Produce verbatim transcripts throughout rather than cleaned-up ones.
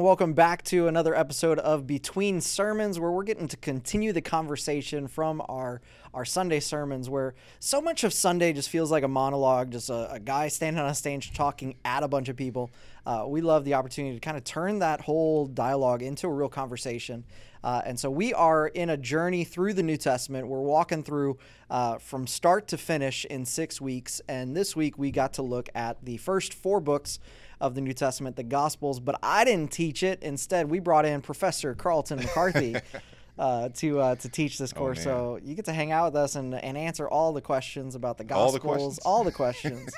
and welcome back to another episode of Between Sermons, where we're getting to continue the conversation from our, our Sunday sermons, where so much of Sunday just feels like a monologue, just a, a guy standing on a stage talking at a bunch of people. Uh, we love the opportunity to kind of turn that whole dialogue into a real conversation. Uh, and so we are in a journey through the New Testament. We're walking through uh, from start to finish in six weeks. And this week we got to look at the first four books of the New Testament, the Gospels, but I didn't teach it. Instead, we brought in Professor Carlton McCarthy uh, to uh, to teach this course. Oh, so you get to hang out with us and, and answer all the questions about the Gospels, all the questions. All the questions.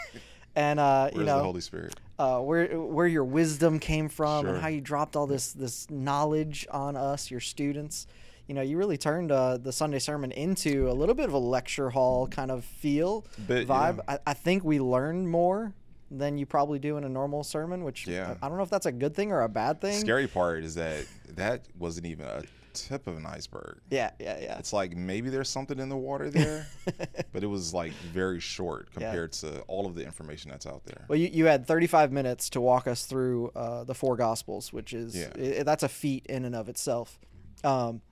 And uh, you know, the Holy Spirit, uh, where where your wisdom came from, sure. and how you dropped all this this knowledge on us, your students. You know, you really turned uh, the Sunday sermon into a little bit of a lecture hall kind of feel, but, vibe. Yeah. I, I think we learned more than you probably do in a normal sermon, which yeah. I don't know if that's a good thing or a bad thing. The scary part is that that wasn't even a tip of an iceberg. Yeah, yeah, yeah. It's like maybe there's something in the water there, but it was like very short compared yeah. to all of the information that's out there. Well, you, you had thirty-five minutes to walk us through uh, the four Gospels, which is yeah. it, that's a feat in and of itself. Um,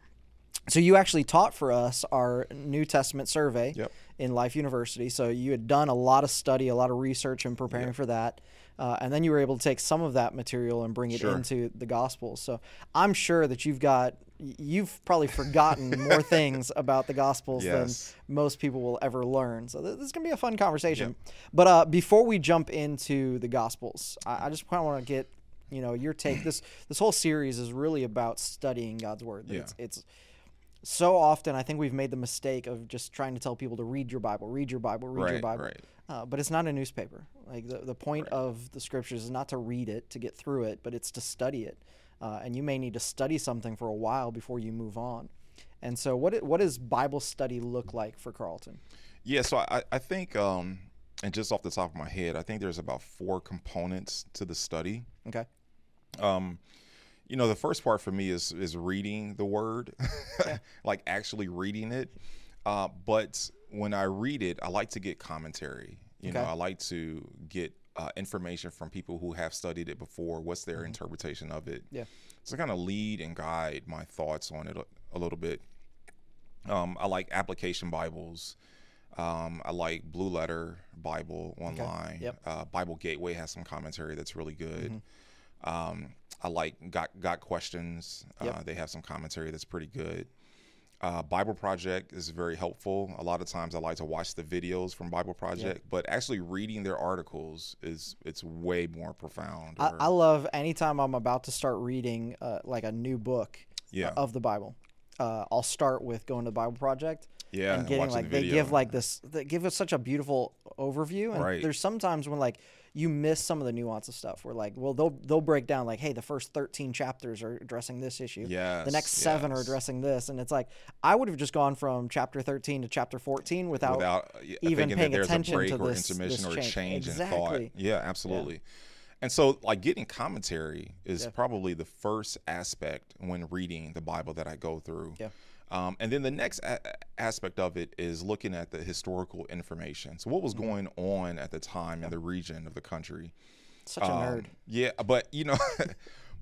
so you actually taught for us our New Testament survey yep. in Life University. So you had done a lot of study, a lot of research and preparing yep. for that. Uh, and then you were able to take some of that material and bring it sure. into the Gospels. So I'm sure that you've got, you've probably forgotten more things about the Gospels yes. than most people will ever learn. So this is going to be a fun conversation. Yep. But uh, before we jump into the Gospels, I, I just kind of want to get, you know, your take. This this whole series is really about studying God's Word. Yeah. It's it's so often, I think we've made the mistake of just trying to tell people to read your Bible, read your Bible, read right, your Bible. Right. Uh, but it's not a newspaper. Like the, the point right. of the scriptures is not to read it, to get through it, but it's to study it. Uh, and you may need to study something for a while before you move on. And so what what does Bible study look like for Carlton? Yeah, so I, I think, um, and just off the top of my head, I think there's about four components to the study. Okay. Um. You know, the first part for me is is reading the word, yeah. like actually reading it. Uh, but when I read it, I like to get commentary. You okay. know, I like to get uh, information from people who have studied it before. What's their mm-hmm. interpretation of it? Yeah. So kind of lead and guide my thoughts on it a, a little bit. Um, I like application Bibles. Um, I like Blue Letter Bible online. Okay. Yep. Uh, Bible Gateway has some commentary that's really good. Mm-hmm. Um, I like Got Got Questions. Yep. Uh, they have some commentary that's pretty good. Uh, Bible Project is very helpful. A lot of times I like to watch the videos from Bible Project, yep. but actually reading their articles is it's way more profound. Or, I, I love anytime I'm about to start reading uh, like a new book yeah. of the Bible. Uh, I'll start with going to the Bible Project. Yeah, and getting and like the they give like this, they give us such a beautiful overview. And right. there's sometimes when like you miss some of the nuance of stuff. Where like, well, they'll they'll break down like, hey, the first thirteen chapters are addressing this issue. Yes, the next yes. seven are addressing this, and it's like I would have just gone from chapter thirteen to chapter fourteen without, without uh, even paying attention to this. There's a break or this, intermission this or change, change exactly. in thought. Yeah, absolutely. Yeah. And so, like, getting commentary is yeah. probably the first aspect when reading the Bible that I go through. Yeah. Um, and then the next a- aspect of it is looking at the historical information. So what was mm-hmm. going on at the time in the region of the country? Such um, a nerd. Yeah, but, you know,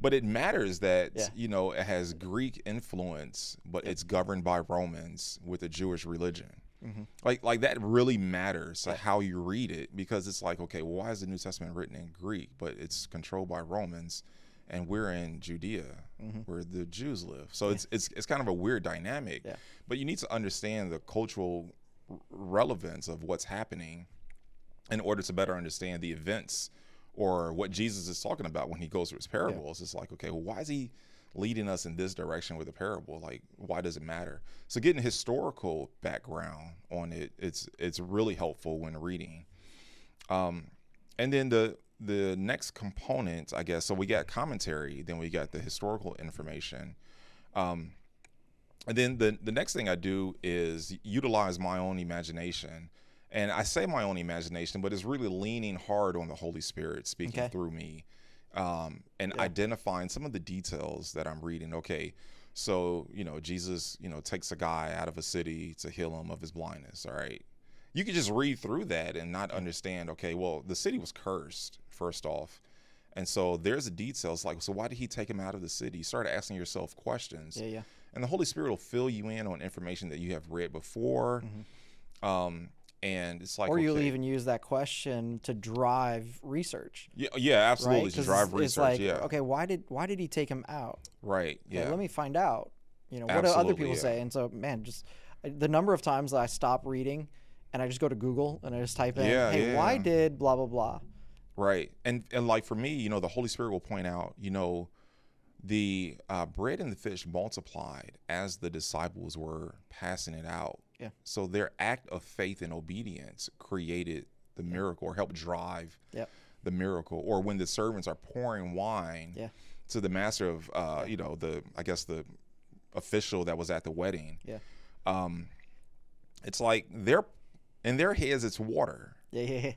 but it matters that, yeah. you know, it has Greek influence, but yep. it's governed by Romans with a Jewish religion. Mm-hmm. Like, like that really matters to how you read it, because it's like, okay, well, why is the New Testament written in Greek, but it's controlled by Romans? And we're in Judea, mm-hmm. where the Jews live. So yeah. it's it's it's kind of a weird dynamic. Yeah. But you need to understand the cultural r- relevance of what's happening in order to better understand the events or what Jesus is talking about when he goes through his parables. Yeah. It's like, okay, well, why is he leading us in this direction with a parable? Like, why does it matter? So getting historical background on it, it's it's really helpful when reading. Um, and then the... The next component, I guess, so we got commentary, then we got the historical information. Um, and then the, the next thing I do is utilize my own imagination. And I say my own imagination, but it's really leaning hard on the Holy Spirit speaking okay. through me um, and yeah. identifying some of the details that I'm reading. Okay, so, you know, Jesus, you know, takes a guy out of a city to heal him of his blindness. All right. You could just read through that and not understand, okay, well, the city was cursed, first off. And so there's the details, like, so why did he take him out of the city? You start asking yourself questions. Yeah, yeah. And the Holy Spirit will fill you in on information that you have read before. Mm-hmm. Um, and it's like, or you'll okay. even use that question to drive research. Yeah, yeah, absolutely. Right? To drive it's, research. It's like, yeah. Okay, why did why did he take him out? Right. Yeah. Okay, let me find out. You know, what absolutely, do other people yeah. say? And so, man, just the number of times that I stop reading and I just go to Google and I just type in, yeah, hey, yeah. why did blah blah blah. Right. And and like for me, you know, the Holy Spirit will point out, you know, the uh, bread and the fish multiplied as the disciples were passing it out. Yeah. So their act of faith and obedience created the yeah. miracle, or helped drive yep. the miracle. Or when the servants are pouring wine yeah. to the master of, uh, yeah. you know, the I guess the official that was at the wedding. Yeah. Um, it's like they're in their heads, it's water. Yeah, yeah, yeah.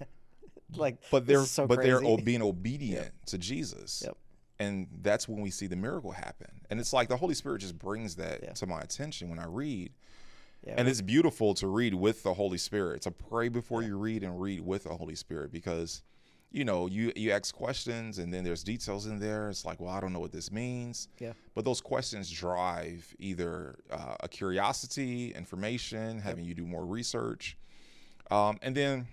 Like, but they're so but crazy. they're being obedient yep. to Jesus. Yep. And that's when we see the miracle happen. And it's like the Holy Spirit just brings that yeah. to my attention when I read. Yeah, and right. it's beautiful to read with the Holy Spirit, to pray before yeah. you read and read with the Holy Spirit, because, you know, you, you ask questions and then there's details in there. It's like, well, I don't know what this means. Yeah. But those questions drive either uh, a curiosity, information, having yep. you do more research. Um, and then,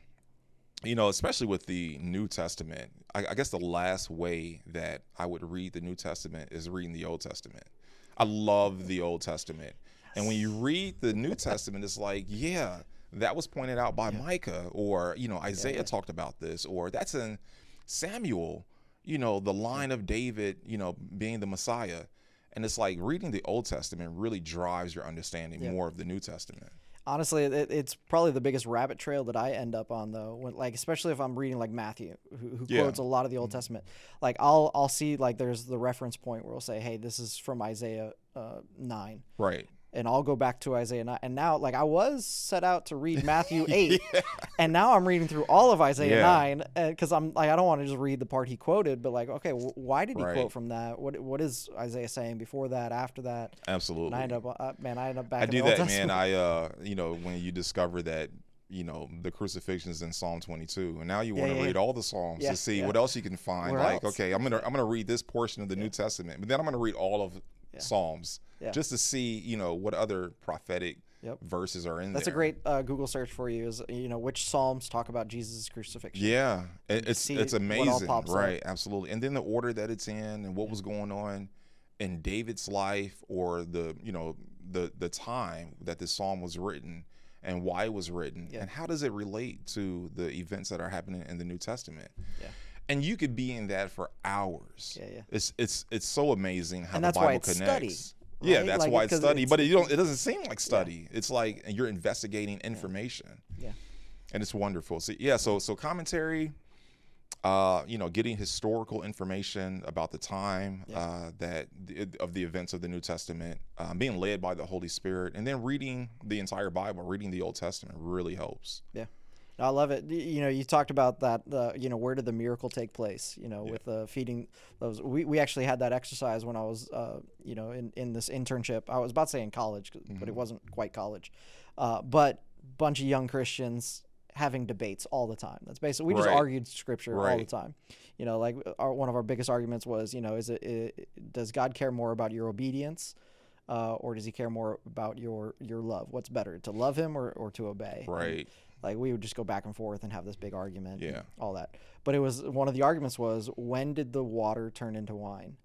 you know, especially with the New Testament, I, I guess the last way that I would read the New Testament is reading the Old Testament. I love the Old Testament. And when you read the New Testament, it's like, yeah, that was pointed out by yeah. Micah, or, you know, Isaiah yeah, yeah. talked about this, or that's in Samuel, you know, the line of David, you know, being the Messiah. And it's like reading the Old Testament really drives your understanding yeah. more of the New Testament. Honestly, it, it's probably the biggest rabbit trail that I end up on, though. When, like, especially if I'm reading like Matthew, who, who yeah. quotes a lot of the Old mm-hmm. Testament. Like, I'll I'll see like there's the reference point where we'll say, hey, this is from Isaiah uh, nine, right? And I'll go back to Isaiah nine. And now, like, I was set out to read Matthew eight, yeah. and now I'm reading through all of Isaiah yeah. nine, because I'm like, I don't want to just read the part he quoted, but like, okay, w- why did he right. quote from that? What what is Isaiah saying before that, after that? Absolutely. And I end up, uh, man, I end up back. I in do the that, Old man. I, uh, you know, when you discover that, you know, the crucifixion is in Psalm twenty-two, and now you want yeah, to yeah. read all the Psalms yeah, to see yeah. what else you can find. Where like, else? okay, I'm gonna I'm gonna read this portion of the yeah. New Testament, but then I'm gonna read all of yeah. Psalms. Yeah. Just to see, you know, what other prophetic yep. verses are in That's there. That's a great uh, Google search for you is, you know, which Psalms talk about Jesus' crucifixion. Yeah, it, it's it's amazing. Right, on. absolutely. And then the order that it's in and what yeah. was going on in David's life, or the, you know, the, the time that this Psalm was written and why it was written. Yeah. And how does it relate to the events that are happening in the New Testament? Yeah. And you could be in that for hours. Yeah, yeah. It's, it's, it's so amazing how and the that's Bible why it's connects. Study. Right? Yeah, that's like, why it's study, it's, but it don't. It doesn't seem like study. Yeah. It's like you're investigating information. Yeah, and it's wonderful. So yeah, so so commentary, uh, you know, getting historical information about the time yeah. uh, that the, of the events of the New Testament, uh, being led by the Holy Spirit, and then reading the entire Bible, reading the Old Testament really helps. Yeah, no, I love it. You know, you talked about that. Uh, you know, where did the miracle take place? You know, yeah. with the uh, feeding those. We, we actually had that exercise when I was, uh, you know, in, in this internship. I was about to say in college, mm-hmm. but it wasn't quite college. Uh, but bunch of young Christians having debates all the time. That's basically we just right. argued scripture right. all the time. You know, like our, one of our biggest arguments was, you know, is it, it does God care more about your obedience? Uh, or does he care more about your, your love? What's better, to love him or, or to obey? Right. And, like, we would just go back and forth and have this big argument yeah. and all that. But it was one of the arguments was, when did the water turn into wine?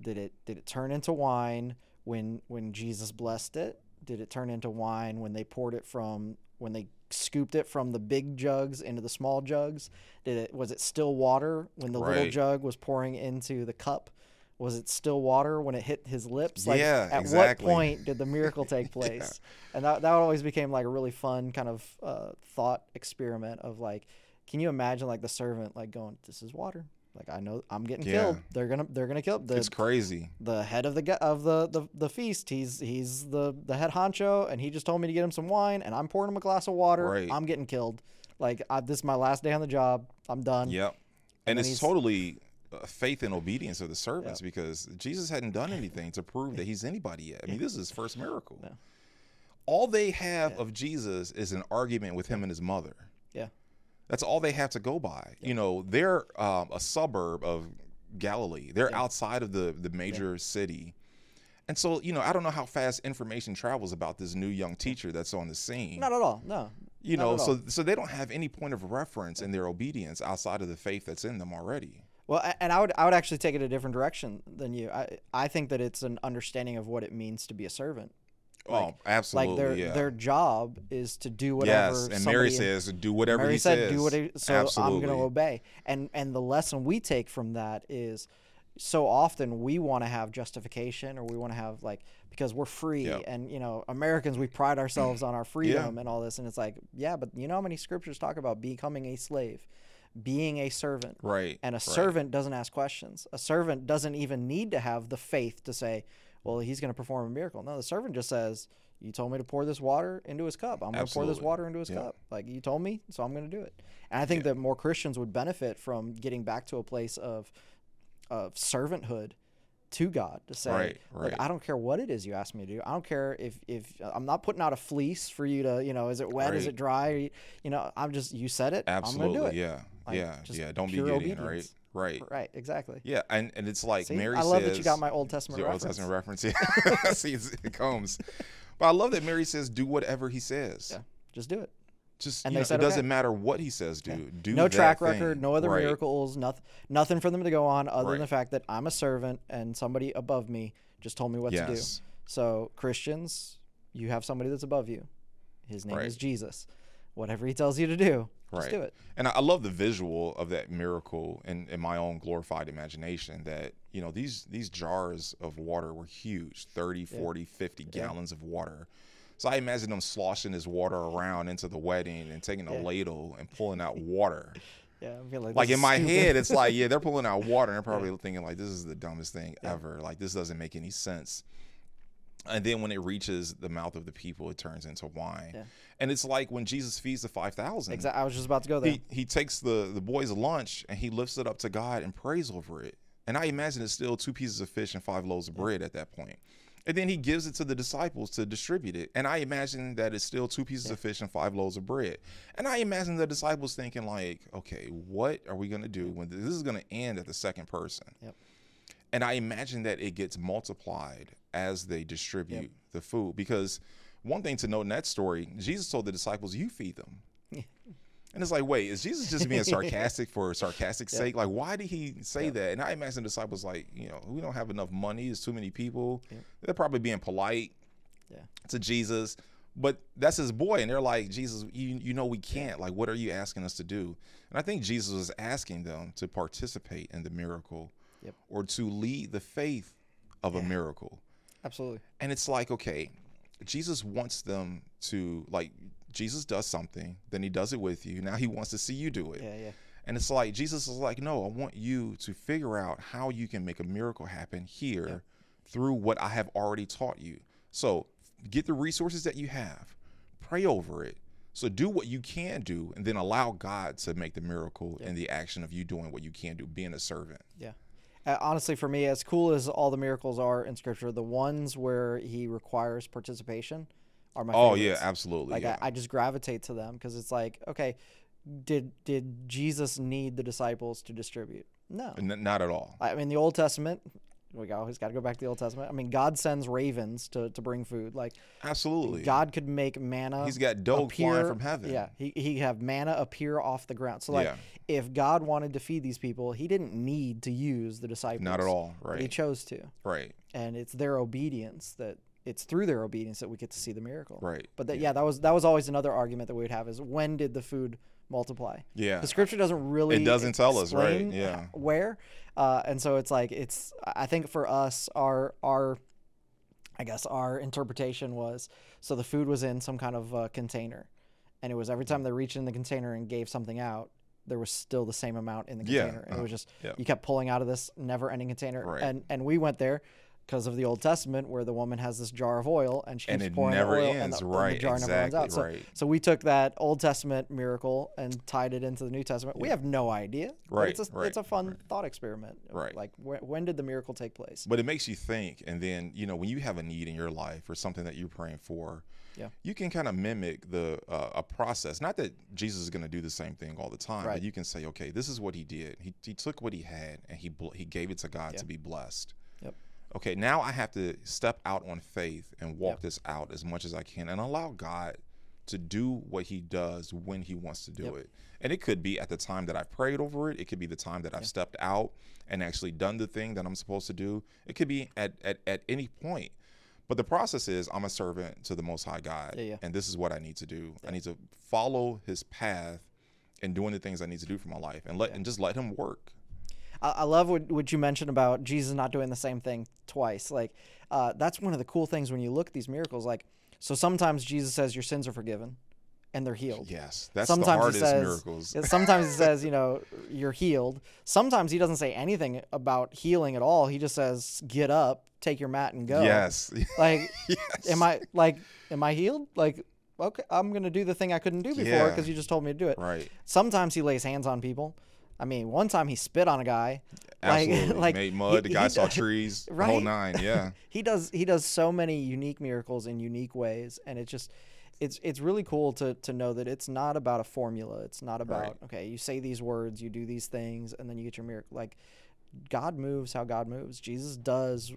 Did it did it turn into wine when when Jesus blessed it? Did it turn into wine when they poured it from when they scooped it from the big jugs into the small jugs? Did it was it still water when the right. little jug was pouring into the cup? Was it still water when it hit his lips? Like, yeah, at exactly. what point did the miracle take place? yeah. And that, that always became like a really fun kind of uh, thought experiment of like, can you imagine like the servant like going, "This is water. Like, I know I'm getting yeah. killed. They're gonna they're gonna kill." The, it's crazy. The head of the of the, the, the feast. He's he's the, the head honcho, and he just told me to get him some wine, and I'm pouring him a glass of water. Right. I'm getting killed. Like I, this is my last day on the job. I'm done. Yep. And, and it's totally. Uh, faith and obedience of the servants yeah. because Jesus hadn't done anything to prove that he's anybody yet. I mean, this is his first miracle. Yeah. All they have yeah. of Jesus is an argument with him and his mother. Yeah. That's all they have to go by. Yeah. You know, they're um, a suburb of Galilee. They're yeah. outside of the, the major yeah. city. And so, you know, I don't know how fast information travels about this new young teacher that's on the scene. Not at all, no. You know, so so they don't have any point of reference in their obedience outside of the faith that's in them already. Well, and I would I would actually take it a different direction than you. I I think that it's an understanding of what it means to be a servant. Like, oh, absolutely. Like their yeah. their job is to do whatever. Yes, and Mary says, do whatever Mary he said, says. do whatever. So absolutely. I'm going to obey. And and the lesson we take from that is, so often we want to have justification, or we want to have like, because we're free yep. and, you know, Americans, we pride ourselves on our freedom yeah. and all this. And it's like, yeah, but you know how many scriptures talk about becoming a slave, being a servant, right? And a right. servant doesn't ask questions. A servant doesn't even need to have the faith to say, well, he's going to perform a miracle. No, the servant just says, you told me to pour this water into his cup. I'm going to pour this water into his yeah. cup. Like you told me, so I'm going to do it. And I think yeah. that more Christians would benefit from getting back to a place of, of servanthood to God, to say, right, right. Like, I don't care what it is you ask me to do. I don't care if, if I'm not putting out a fleece for you to, you know, is it wet? Right. Is it dry? You know, I'm just, you said it. Absolutely. I'm going to do it. Yeah. Like, yeah. Yeah. Don't be Gideon, right? Right. Right. Exactly. Yeah. And, and it's like, see, Mary I says, I love that you got my Old Testament reference. Old Testament reference. Yeah. See, it comes. But I love that Mary says, do whatever he says. Yeah. Just do it. Just, and they know, said, it okay. doesn't matter what he says, do. Yeah. do no that track record, thing. no other right. miracles, nothing, nothing for them to go on other right. than the fact that I'm a servant and somebody above me just told me what yes. to do. So Christians, you have somebody that's above you. His name right. is Jesus. Whatever he tells you to do, right. just do it. And I love the visual of that miracle in, in my own glorified imagination that, you know, these, these jars of water were huge, thirty, forty, fifty yeah. gallons of water. So I imagine them sloshing his water around into the wedding and taking a yeah. ladle and pulling out water. Yeah, I feel like, like in my stupid. head, it's like, yeah, they're pulling out water. And they're probably yeah. thinking like, this is the dumbest thing yeah. ever. Like, this doesn't make any sense. And then when it reaches the mouth of the people, it turns into wine. Yeah. And it's like when Jesus feeds the five thousand. Exactly. I was just about to go there. He, he takes the, the boy's lunch and he lifts it up to God and prays over it. And I imagine it's still two pieces of fish and five loaves of yeah. bread at that point. And then he gives it to the disciples to distribute it. And I imagine that it's still two pieces yeah. of fish and five loaves of bread. And I imagine the disciples thinking like, okay, what are we going to do when this is going to end at the second person? Yep. And I imagine that it gets multiplied as they distribute yep. the food. Because one thing to note in that story, Jesus told the disciples, you feed them. Yeah. And it's like, wait, is Jesus just being sarcastic for sarcastic's yep. sake? Like, why did he say yep. that? And I imagine the disciples like, you know, we don't have enough money. There's too many people. Yep. They're probably being polite yeah. to Jesus. But that's his boy. And they're like, Jesus, you, you know, we can't. Like, what are you asking us to do? And I think Jesus was asking them to participate in the miracle yep. or to lead the faith of yeah. a miracle. Absolutely. And it's like, okay, Jesus wants them to, like, Jesus does something, then he does it with you. Now he wants to see you do it. Yeah, yeah. And it's like, Jesus is like, no, I want you to figure out how you can make a miracle happen here yeah. through what I have already taught you. So get the resources that you have, pray over it. So do what you can do, and then allow God to make the miracle yeah. in the action of you doing what you can do, being a servant. Yeah. Uh, honestly, for me, as cool as all the miracles are in Scripture, the ones where he requires participation are my favorites. Oh yeah, absolutely. Like yeah. I, I just gravitate to them because it's like, okay, did did Jesus need the disciples to distribute? No, N- not at all. I mean, the Old Testament. We go. He's got to go back to the Old Testament. I mean, God sends ravens to, to bring food. Like absolutely, God could make manna. He's got dough appear, flying from heaven. Yeah, he he have manna appear off the ground. So like, yeah. if God wanted to feed these people, he didn't need to use the disciples. Not at all. Right. He chose to. Right. And it's their obedience that. It's through their obedience that we get to see the miracle. Right. But that, yeah. yeah, that was that was always another argument that we would have is when did the food multiply? Yeah. The scripture doesn't really it doesn't tell us, right? Yeah. Where, uh, and so it's like it's. I think for us, our our, I guess our interpretation was so the food was in some kind of uh, container, and it was every time they reached in the container and gave something out, there was still the same amount in the container, yeah. and uh, it was just yeah. you kept pulling out of this never-ending container, right. and and we went there. because of the Old Testament, where the woman has this jar of oil and she and keeps pouring never oil, ends. And the, right, and the jar exactly, never runs out. So, right. so we took that Old Testament miracle and tied it into the New Testament. Yeah. We have no idea. Right, it's a, right, it's a fun right. thought experiment. Right. Like, wh when did the miracle take place? But it makes you think. And then, you know, when you have a need in your life or something that you're praying for, yeah. you can kind of mimic the uh, a process. Not that Jesus is going to do the same thing all the time, right. but you can say, okay, this is what he did. He, he took what he had and he, he gave it to God yeah. to be blessed. Yep. Okay, now I have to step out on faith and walk yep. this out as much as I can and allow God to do what he does when he wants to do yep. it. And it could be at the time that I've prayed over it. It could be the time that I've yep. stepped out and actually done the thing that I'm supposed to do. It could be at, at, at any point. But the process is, I'm a servant to the Most High God, yeah, yeah. and this is what I need to do. Yeah. I need to follow his path and doing the things I need to do for my life and let yeah. and just let him work. I love what, what you mentioned about Jesus not doing the same thing twice. Like, uh, that's one of the cool things when you look at these miracles. Like, so sometimes Jesus says your sins are forgiven and they're healed. Yes, that's sometimes the hardest says, miracles. Sometimes he says, you know, you're healed. Sometimes he doesn't say anything about healing at all. He just says, get up, take your mat and go. Yes. Like, yes. am I like, am I healed? Like, okay, I'm going to do the thing I couldn't do before because yeah. you just told me to do it. Right. Sometimes he lays hands on people. I mean, one time he spit on a guy. Absolutely. Like, like made mud. He, the guy he, saw he, trees. Right? The whole nine. Yeah. he does. He does so many unique miracles in unique ways, and it's just, it's it's really cool to to know that it's not about a formula. It's not about right. okay, you say these words, you do these things, and then you get your miracle. Like, God moves how God moves. Jesus does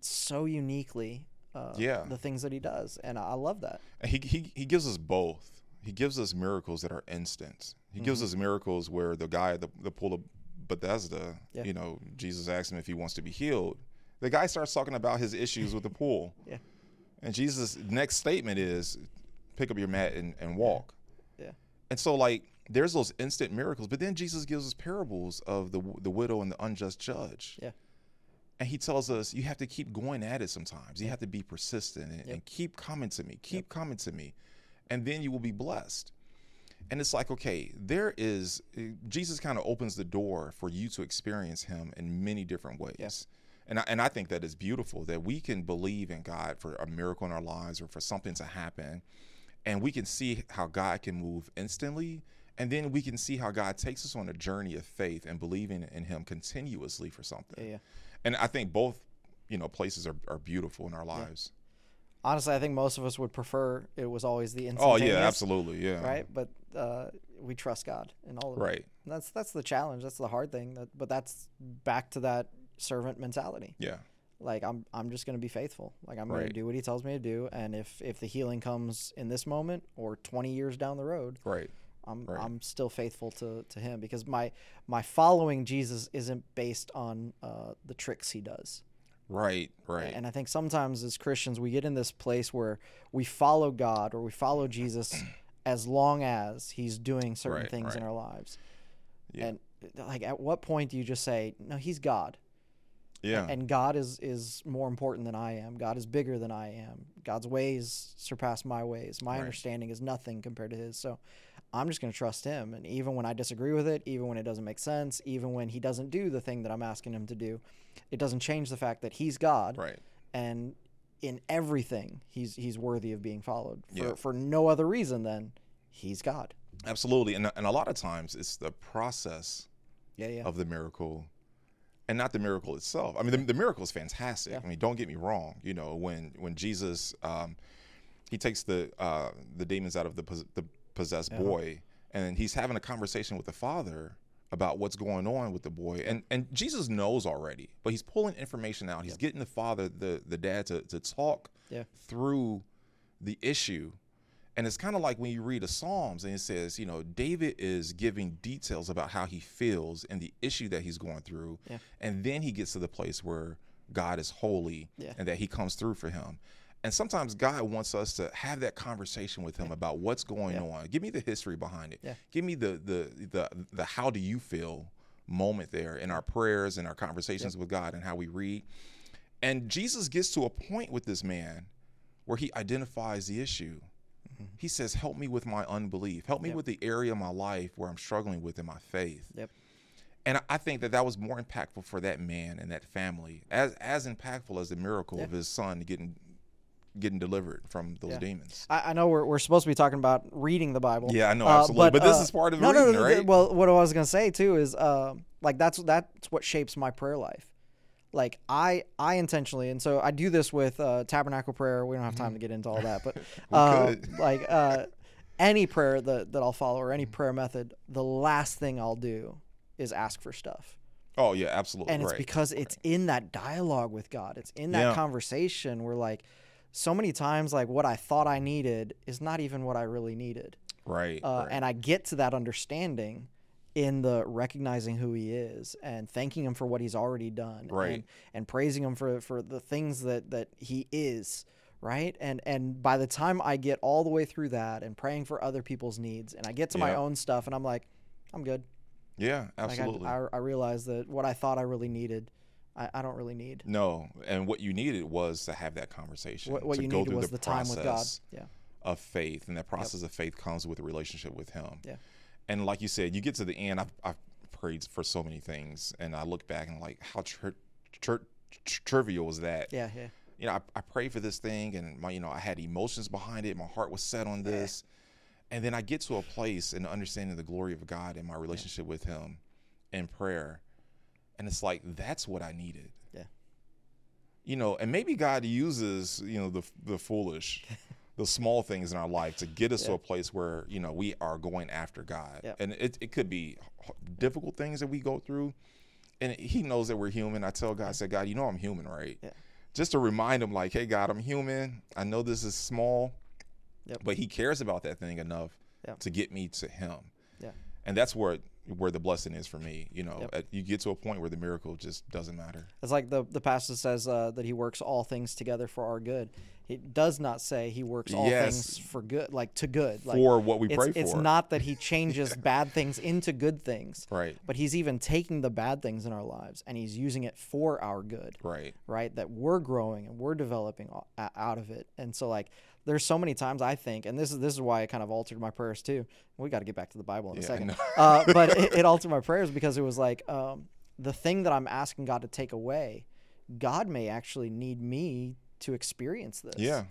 so uniquely. Uh, yeah. The things that he does, and I love that. He he he gives us both. He gives us miracles that are instant. He mm-hmm. gives us miracles where the guy at the, the pool of Bethesda, yeah. you know, Jesus asks him if he wants to be healed. The guy starts talking about his issues with the pool. Yeah. And Jesus' next statement is, pick up your mat and, and walk. Yeah. yeah. And so, like, there's those instant miracles. But then Jesus gives us parables of the, the widow and the unjust judge. Yeah. And he tells us, you have to keep going at it sometimes. You have to be persistent and, yep. and keep coming to me. Keep yep. coming to me. And then you will be blessed. And it's like, okay, there is, Jesus kind of opens the door for you to experience him in many different ways. Yeah. And, I, and I think that is beautiful, that we can believe in God for a miracle in our lives or for something to happen. And we can see how God can move instantly. And then we can see how God takes us on a journey of faith and believing in him continuously for something. Yeah, yeah. And I think both, you know, places are, are beautiful in our lives. Yeah. Honestly, I think most of us would prefer it was always the instantaneous. Oh, yeah, absolutely, yeah. Right? But uh, we trust God in all of it. Right. And that's that's the challenge. That's the hard thing. That, but that's back to that servant mentality. Yeah. Like, I'm I'm just going to be faithful. Like, I'm right. going to do what he tells me to do. And if, if the healing comes in this moment or twenty years down the road, right. I'm right. I'm still faithful to, to him, because my, my following Jesus isn't based on uh, the tricks he does. Right, right. And I think sometimes as Christians, we get in this place where we follow God or we follow Jesus as long as he's doing certain right, things right. in our lives. Yeah. And like, at what point do you just say, no, he's God? Yeah. And God is, is more important than I am. God is bigger than I am. God's ways surpass my ways. My right. understanding is nothing compared to his. So I'm just going to trust him. And even when I disagree with it, even when it doesn't make sense, even when he doesn't do the thing that I'm asking him to do, it doesn't change the fact that he's God. Right. And in everything, he's he's worthy of being followed for, yeah. for no other reason than he's God. Absolutely. And, and a lot of times it's the process yeah, yeah. of the miracle and not the miracle itself. I mean, the, the miracle is fantastic. Yeah. I mean, don't get me wrong. You know, when when Jesus, um, he takes the uh, the demons out of the the possessed uh-huh. boy, and he's having a conversation with the father about what's going on with the boy, and and Jesus knows already, but he's pulling information out. He's yep. getting the father, the the dad, to, to talk yeah. through the issue. And it's kind of like when you read the Psalms and it says, you know, David is giving details about how he feels and the issue that he's going through, yeah. and then he gets to the place where God is holy yeah. and that he comes through for him. And sometimes God wants us to have that conversation with him yeah. about what's going yeah. on. Give me the history behind it. Yeah. Give me the, the the the how do you feel moment there in our prayers and our conversations yeah. with God and how we read. And Jesus gets to a point with this man where he identifies the issue. Mm-hmm. He says, help me with my unbelief. Help me yep. with the area of my life where I'm struggling with in my faith. Yep. And I think that that was more impactful for that man and that family, as as impactful as the miracle yeah. of his son getting getting delivered from those yeah. demons. I, I know we're, we're supposed to be talking about reading the Bible. Yeah, I know, absolutely. Uh, but but uh, this is part of the no, reading, no, no, right? Well, what I was going to say, too, is uh, like that's that's what shapes my prayer life. Like I, I intentionally, and so I do this with uh, tabernacle prayer. We don't have time to get into all that, but uh, like uh, any prayer that, that I'll follow or any prayer method, the last thing I'll do is ask for stuff. Oh yeah, absolutely. And it's right. because it's right. in that dialogue with God. It's in that yeah. conversation where like so many times, like what I thought I needed is not even what I really needed. Right. Uh, right. And I get to that understanding in the recognizing who he is and thanking him for what he's already done, right, and, and praising him for for the things that that he is, right, and and by the time I get all the way through that and praying for other people's needs and I get to yeah. my own stuff and I'm like, I'm good. Yeah, absolutely. Like I, I, I realized that what I thought I really needed, I, I don't really need. No, and what you needed was to have that conversation. What, what to you go needed was the, the time with God. Yeah. Of faith, and that process yep. of faith comes with a relationship with him. Yeah. And like you said, you get to the end. I've, I've prayed for so many things, and I look back and like, how tri- tri- tri- trivial was that? Yeah, yeah. You know, I, I prayed for this thing, and my, you know, I had emotions behind it. My heart was set on this, yeah. and then I get to a place in understanding the glory of God and my relationship yeah. with Him, in prayer, and it's like that's what I needed. Yeah. You know, and maybe God uses you know the the foolish. The small things in our life to get us yeah. to a place where, you know, we are going after God. Yep. And it, it could be difficult things that we go through. And he knows that we're human. I tell God, I said, God, you know I'm human, right? Yeah. Just to remind him like, hey, God, I'm human. I know this is small, yep. but he cares about that thing enough yep. to get me to him. Yeah. And that's where where the blessing is for me. You know, yep. you get to a point where the miracle just doesn't matter. It's like the, the passage says uh, that he works all things together for our good. It does not say he works all yes. things for good, like to good. Like, for what we pray it's, for. It's not that he changes bad things into good things. Right. But he's even taking the bad things in our lives and he's using it for our good. Right. Right. That we're growing and we're developing out of it. And so like there's so many times I think, and this is this is why I kind of altered my prayers too. We got to get back to the Bible in yeah, a second. uh, but it, it altered my prayers because it was like um, the thing that I'm asking God to take away, God may actually need me to experience this. Yeah.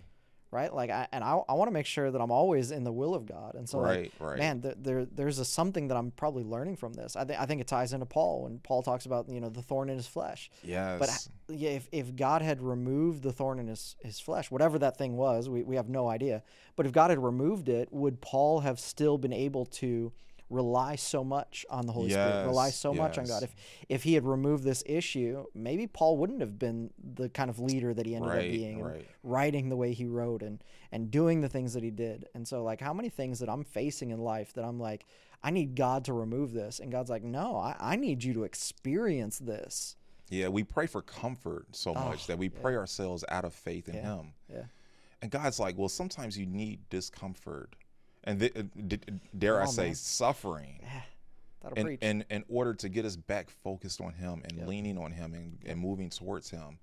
Right. Like, I, and I, I want to make sure that I'm always in the will of God. And so right, like, right. man, th- there, there's a something that I'm probably learning from this. I think, I think it ties into Paul when Paul talks about, you know, the thorn in his flesh. Yes. But yeah, if, if God had removed the thorn in his, his flesh, whatever that thing was, we, we have no idea, but if God had removed it, would Paul have still been able to rely so much on the Holy yes, Spirit, rely so yes. much on God? If if he had removed this issue, maybe Paul wouldn't have been the kind of leader that he ended right, up being, right. and writing the way he wrote and and doing the things that he did. And so like how many things that I'm facing in life that I'm like, I need God to remove this. And God's like, no, I, I need you to experience this. Yeah, we pray for comfort so oh, much that we yeah. pray ourselves out of faith in yeah, him. Yeah. And God's like, well, sometimes you need discomfort. And th- d- dare oh, I say, man. suffering yeah, in, in, in order to get us back focused on him and yep. leaning on him and, and moving towards him.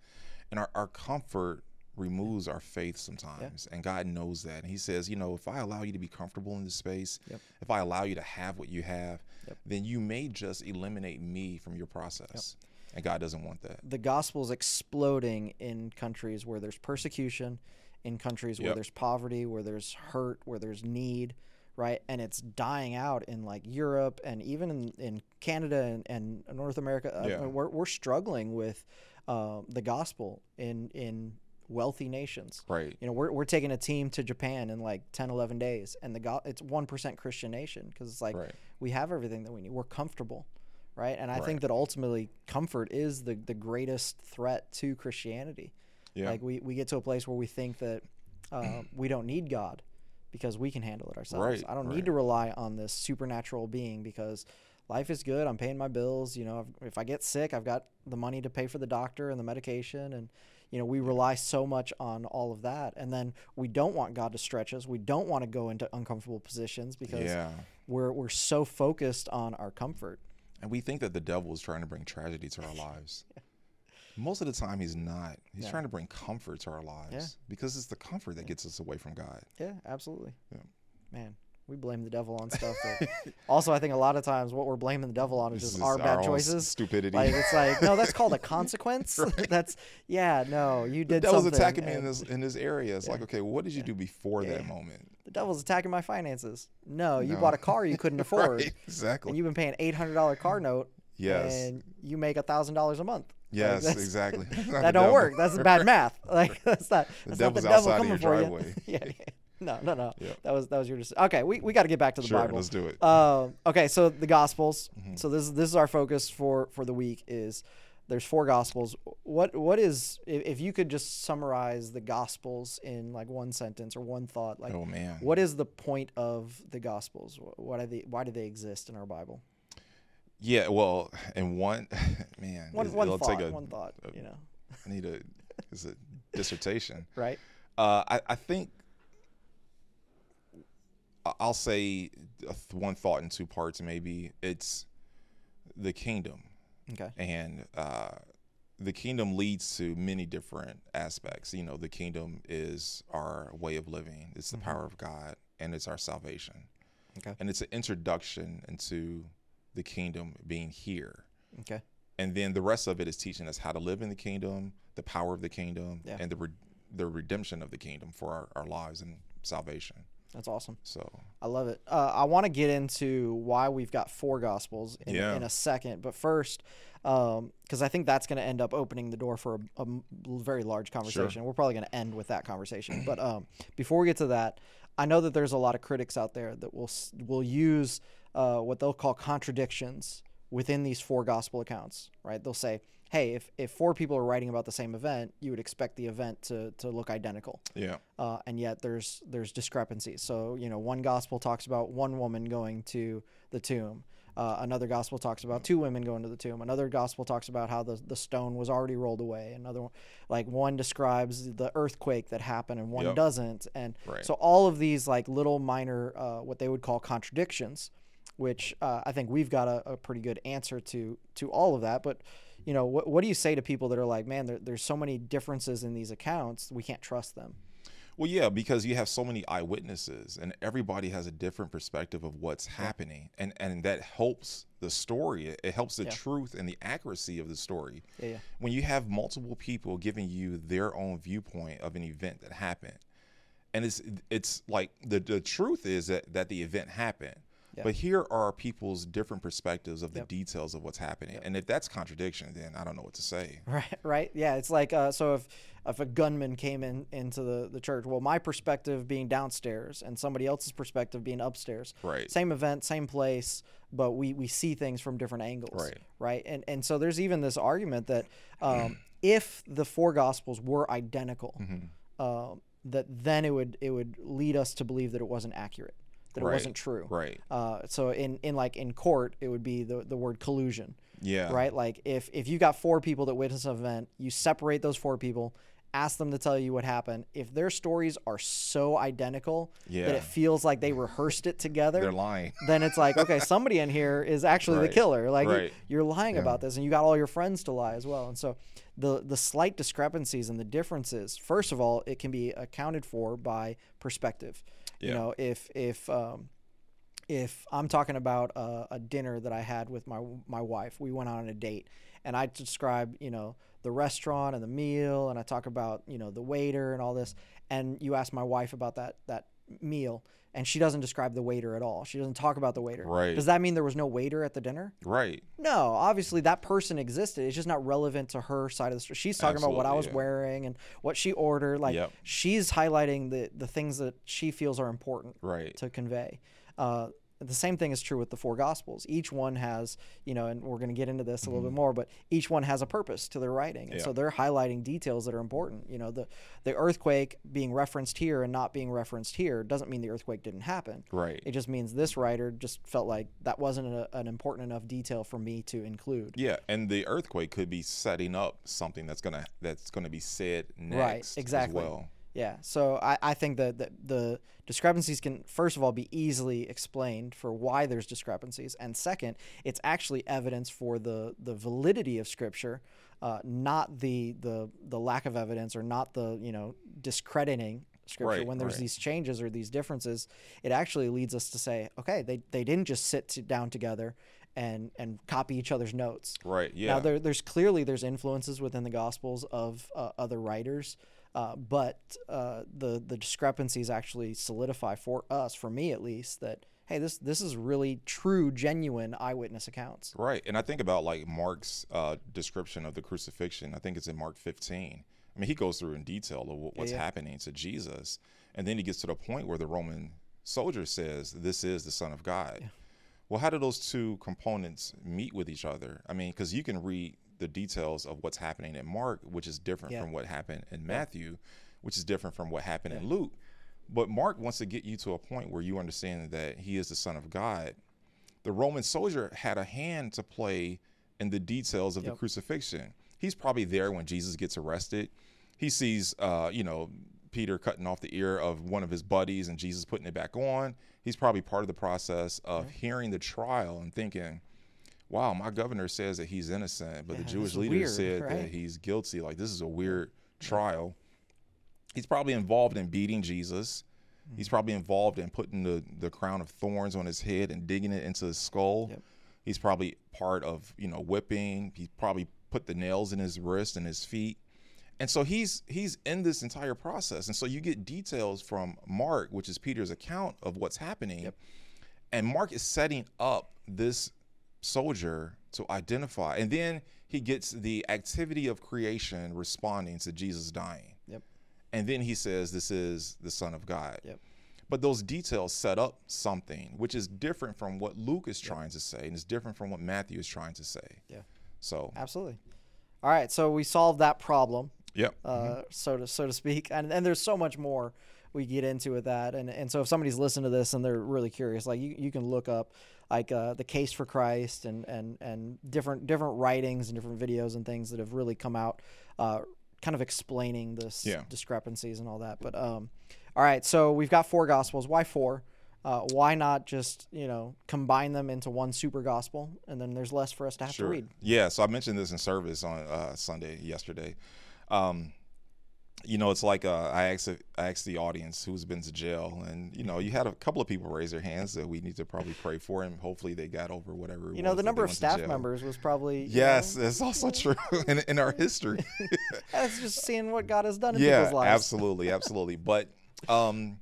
And our, our comfort removes our faith sometimes. Yeah. And God knows that. And he says, you know, if I allow you to be comfortable in this space, yep. if I allow you to have what you have, yep. then you may just eliminate me from your process. Yep. And God doesn't want that. The gospel's exploding in countries where there's persecution, in countries yep. where there's poverty, where there's hurt, where there's need, right? And it's dying out in like Europe and even in, in Canada and, and North America. Yeah. Uh, we're, we're struggling with uh, the gospel in in wealthy nations. Right. You know, we're we're taking a team to Japan in like ten, eleven days, and the go- it's one percent Christian nation because it's like right. we have everything that we need. We're comfortable, right? And I right. think that ultimately comfort is the, the greatest threat to Christianity. Yeah. Like we, we get to a place where we think that uh, we don't need God because we can handle it ourselves. Right, I don't right. need to rely on this supernatural being because life is good. I'm paying my bills. You know, if, if I get sick, I've got the money to pay for the doctor and the medication. And, you know, we rely so much on all of that. And then we don't want God to stretch us. We don't want to go into uncomfortable positions because yeah. we're we're so focused on our comfort. And we think that the devil is trying to bring tragedy to our lives. yeah. Most of the time, he's not. He's yeah. trying to bring comfort to our lives yeah. because it's the comfort that yeah. gets us away from God. Yeah, absolutely. Yeah. Man, we blame the devil on stuff. That also, I think a lot of times what we're blaming the devil on is this just is our bad our choices. Stupidity. Like, it's like, no, that's called a consequence. Right. That's, yeah, no, you did something. The devil's something attacking and, me in this in this area. It's yeah. like, okay, what did you yeah. do before yeah. that moment? The devil's attacking my finances. No, you no. bought a car you couldn't afford. Right, exactly. And you've been paying eight hundred dollars car note. Yes. And you make one thousand dollars a month. Yes, like exactly. That don't work. That's bad math. Like that's not. That's the devil's not the devil outside coming of your driveway. For you. yeah, yeah. No, no, no. Yeah. That was that was your decision. Okay, we, we got to get back to the sure, Bible. Let's do it. Um, okay, so the Gospels. Mm-hmm. So this is this is our focus for, for the week. Is there's four Gospels. What what is if you could just summarize the Gospels in like one sentence or one thought? Like, oh man, what is the point of the Gospels? What are they? Why do they exist in our Bible? Yeah, well, and one, man, one, one it'll thought, take a, one thought, you know. I need a, it's a dissertation. Right. Uh, I, I think I'll say one thought in two parts, maybe. It's the kingdom. Okay. And uh, the kingdom leads to many different aspects. You know, the kingdom is our way of living. It's the mm-hmm. power of God, and it's our salvation. Okay. And it's an introduction into the kingdom being here. Okay. And then the rest of it is teaching us how to live in the kingdom, the power of the kingdom, yeah. and the re- the redemption of the kingdom for our, our lives and salvation. That's awesome. So I love it. Uh, I want to get into why we've got four Gospels in, yeah. in a second. But first, because um, I think that's going to end up opening the door for a, a very large conversation. Sure. We're probably going to end with that conversation. But um, before we get to that, I know that there's a lot of critics out there that will will use Uh, what they'll call contradictions within these four gospel accounts, right? They'll say, hey, if, if four people are writing about the same event, you would expect the event to to look identical. Yeah. Uh, and yet there's there's discrepancies. So, you know, one gospel talks about one woman going to the tomb. Uh, another gospel talks about two women going to the tomb. Another gospel talks about how the, the stone was already rolled away. Another one, like one describes the earthquake that happened and one yep. doesn't. And right. so all of these like little minor, uh, what they would call contradictions, which uh, I think we've got a, a pretty good answer to to all of that. But, you know, wh- what do you say to people that are like, man, there, there's so many differences in these accounts, we can't trust them? Well, yeah, because you have so many eyewitnesses and everybody has a different perspective of what's yeah. happening. And, and that helps the story. It helps the yeah. truth and the accuracy of the story. Yeah, yeah. When you have multiple people giving you their own viewpoint of an event that happened. And it's it's like the, the truth is that, that the event happened. Yep. But here are people's different perspectives of the yep. details of what's happening. Yep. And if that's contradiction, then I don't know what to say. Right, right. Yeah, it's like, uh, so if if a gunman came in into the, the church, well, my perspective being downstairs and somebody else's perspective being upstairs. Right. Same event, same place, but we, we see things from different angles. Right. Right. And, and so there's even this argument that um, if the four Gospels were identical, mm-hmm. um, that then it would it would lead us to believe that it wasn't accurate. That right. it wasn't true. Right. Uh, so in, in like in court, it would be the, the word collusion. Yeah. Right. Like if, if you got four people that witness an event, you separate those four people, ask them to tell you what happened. If their stories are so identical yeah. that it feels like they rehearsed it together, they're lying. Then it's like, okay, somebody in here is actually right. the killer. Like right. you're, you're lying yeah. about this, and you got all your friends to lie as well. And so the the slight discrepancies and the differences, first of all, it can be accounted for by perspective. Yeah. You know, if if um, if I'm talking about a, a dinner that I had with my my wife, we went on a date, and I describe, you know, the restaurant and the meal, and I talk about, you know, the waiter and all this, and you ask my wife about that that meal, and she doesn't describe the waiter at all. She doesn't talk about the waiter. Right. Does that mean there was no waiter at the dinner? Right. No, obviously that person existed. It's just not relevant to her side of the story. She's talking Absolutely, about what I was yeah. wearing and what she ordered. Like yep. she's highlighting the, the things that she feels are important right. to convey. Uh, the same thing is true with the four Gospels. Each one has, you know, and we're going to get into this a little mm-hmm. bit more, but each one has a purpose to their writing. And yeah. so they're highlighting details that are important. You know, the, the earthquake being referenced here and not being referenced here doesn't mean the earthquake didn't happen. Right. It just means this writer just felt like that wasn't a, an important enough detail for me to include. Yeah, and the earthquake could be setting up something that's going to that's going to be said next right, exactly. as well. Yeah, so I, I think that the, the discrepancies can, first of all, be easily explained for why there's discrepancies. And second, it's actually evidence for the, the validity of Scripture, uh, not the, the the lack of evidence or not the, you know, discrediting Scripture, right, when there's right. these changes or these differences, it actually leads us to say, okay, they, they didn't just sit down together and and copy each other's notes. Right. Yeah. Now there, there's clearly there's influences within the Gospels of uh, other writers, uh, but uh, the the discrepancies actually solidify for us, for me at least, that hey, this this is really true, genuine eyewitness accounts. Right. And I think about like Mark's uh, description of the crucifixion. I think it's in Mark fifteen. I mean, he goes through in detail of what's yeah, yeah. happening to Jesus. And then he gets to the point where the Roman soldier says, this is the Son of God. Yeah. Well, how do those two components meet with each other? I mean, because you can read the details of what's happening in Mark, which is different yeah. from what happened in Matthew, yeah. which is different from what happened yeah. in Luke. But Mark wants to get you to a point where you understand that he is the Son of God. The Roman soldier had a hand to play in the details of yep. the crucifixion. He's probably there when Jesus gets arrested. He sees, uh, you know, Peter cutting off the ear of one of his buddies and Jesus putting it back on. He's probably part of the process of right. hearing the trial and thinking, wow, my governor says that he's innocent, but yeah, the Jewish leader weird, said right? that he's guilty. Like, this is a weird trial. He's probably involved in beating Jesus. Mm-hmm. He's probably involved in putting the, the crown of thorns on his head and digging it into his skull. Yep. He's probably part of, you know, whipping. He's probably put the nails in his wrist and his feet. And so he's he's in this entire process. And so you get details from Mark, which is Peter's account of what's happening. Yep. And Mark is setting up this soldier to identify. And then he gets the activity of creation responding to Jesus dying. Yep. And then he says, this is the Son of God. Yep. But those details set up something, which is different from what Luke is yep. trying to say. And it's different from what Matthew is trying to say. Yeah. So absolutely. All right. So we solved that problem. Yep. Uh, mm-hmm. So to so to speak, and and there's so much more we get into with that, and and so if somebody's listened to this and they're really curious, like you, you can look up like uh, the case for Christ and and and different different writings and different videos and things that have really come out, uh, kind of explaining this yeah. discrepancies and all that. But um, all right. So we've got four Gospels. Why four? Uh, why not just, you know, combine them into one super gospel, and then there's less for us to have sure. to read? Yeah, so I mentioned this in service on uh, Sunday yesterday. Um, you know, it's like uh, I, asked, I asked the audience who's been to jail, and, you know, you had a couple of people raise their hands that we need to probably pray for, and hopefully they got over whatever. You know, the number of staff members was probably. Yes, know, that's also true in, in our history. That's just seeing what God has done in yeah, people's lives. Yeah, absolutely, absolutely. But um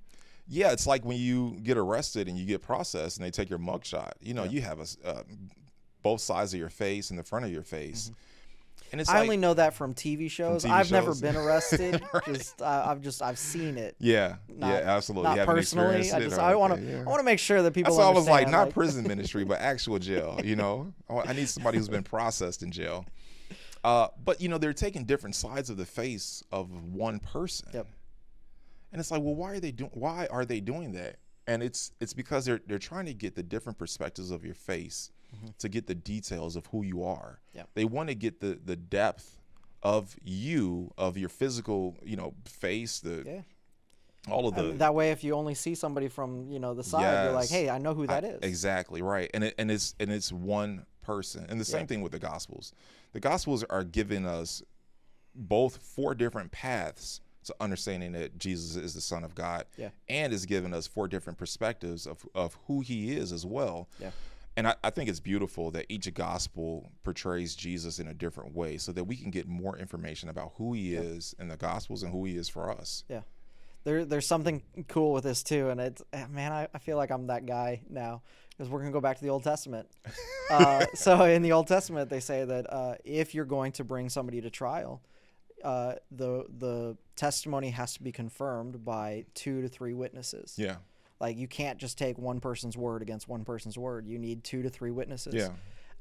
yeah, it's like when you get arrested and you get processed and they take your mugshot. You know, yeah. you have a, uh, both sides of your face and the front of your face. Mm-hmm. And it's I like, only know that from T V shows. From T V I've shows. never been arrested. right. Just I, I've just I've seen it. Yeah, not, yeah, absolutely. Not you personally. I just I want to yeah. I want to make sure that people. That's why I was like, not like, prison ministry, but actual jail. You know, I need somebody who's been processed in jail. Uh, but you know, they're taking different sides of the face of one person. Yep. And it's like, well, why are they doing? Why are they doing that? And it's it's because they're they're trying to get the different perspectives of your face mm-hmm. to get the details of who you are. Yep. They want to get the the depth of you, of your physical, you know, face, the yeah. all of the. And that way, if you only see somebody from you know the side, yes, you're like, hey, I know who that I, is. Exactly right, and it, and it's and it's one person. And the same yeah. thing with the Gospels. The Gospels are giving us both four different paths to understanding that Jesus is the Son of God, yeah. and is giving us four different perspectives of, of who he is as well. Yeah. And I, I think it's beautiful that each gospel portrays Jesus in a different way so that we can get more information about who he yeah. is in the Gospels and who he is for us. Yeah. There, there's something cool with this too, and it's man, I, I feel like I'm that guy now because we're gonna go back to the Old Testament. uh, so in the Old Testament, they say that uh, if you're going to bring somebody to trial, Uh, the the testimony has to be confirmed by two to three witnesses. Yeah. Like you can't just take one person's word against one person's word. You need two to three witnesses. Yeah.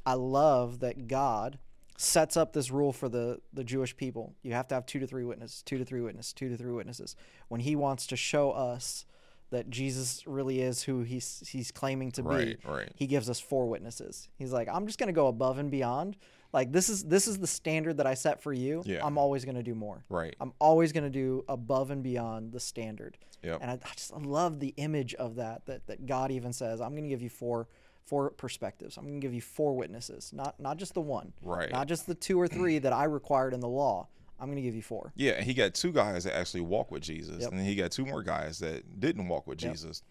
I love that God sets up this rule for the, the Jewish people. You have to have two to three witnesses, two to three witnesses, two to three witnesses. When he wants to show us that Jesus really is who he's he's claiming to right, be, right. he gives us four witnesses. He's like, I'm just going to go above and beyond. Like this is this is the standard that I set for you. Yeah. I'm always going to do more. Right. I'm always going to do above and beyond the standard. Yep. And I, I just I love the image of that, that that God even says, I'm going to give you four four perspectives. I'm going to give you four witnesses, not not just the one. Right. Not just the two or three that I required in the law. I'm going to give you four. Yeah, and he got two guys that actually walk with Jesus, yep. and then he got two more guys that didn't walk with yep. Jesus.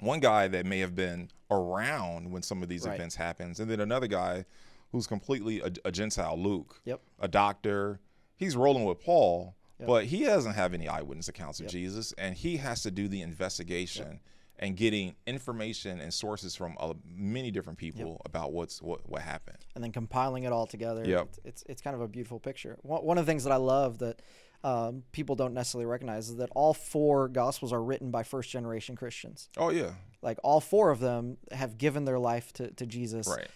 One guy that may have been around when some of these right. events happens, and then another guy who's completely a, a Gentile, Luke, yep. a doctor. He's rolling with Paul, yep. but he doesn't have any eyewitness accounts of yep. Jesus, and he has to do the investigation yep. and getting information and sources from uh, many different people yep. about what's what, what happened. And then compiling it all together. Yep. It's, it's, it's kind of a beautiful picture. One, one of the things that I love that Um, people don't necessarily recognize is that all four Gospels are written by first generation Christians. Oh yeah. Like all four of them have given their life to, to Jesus right.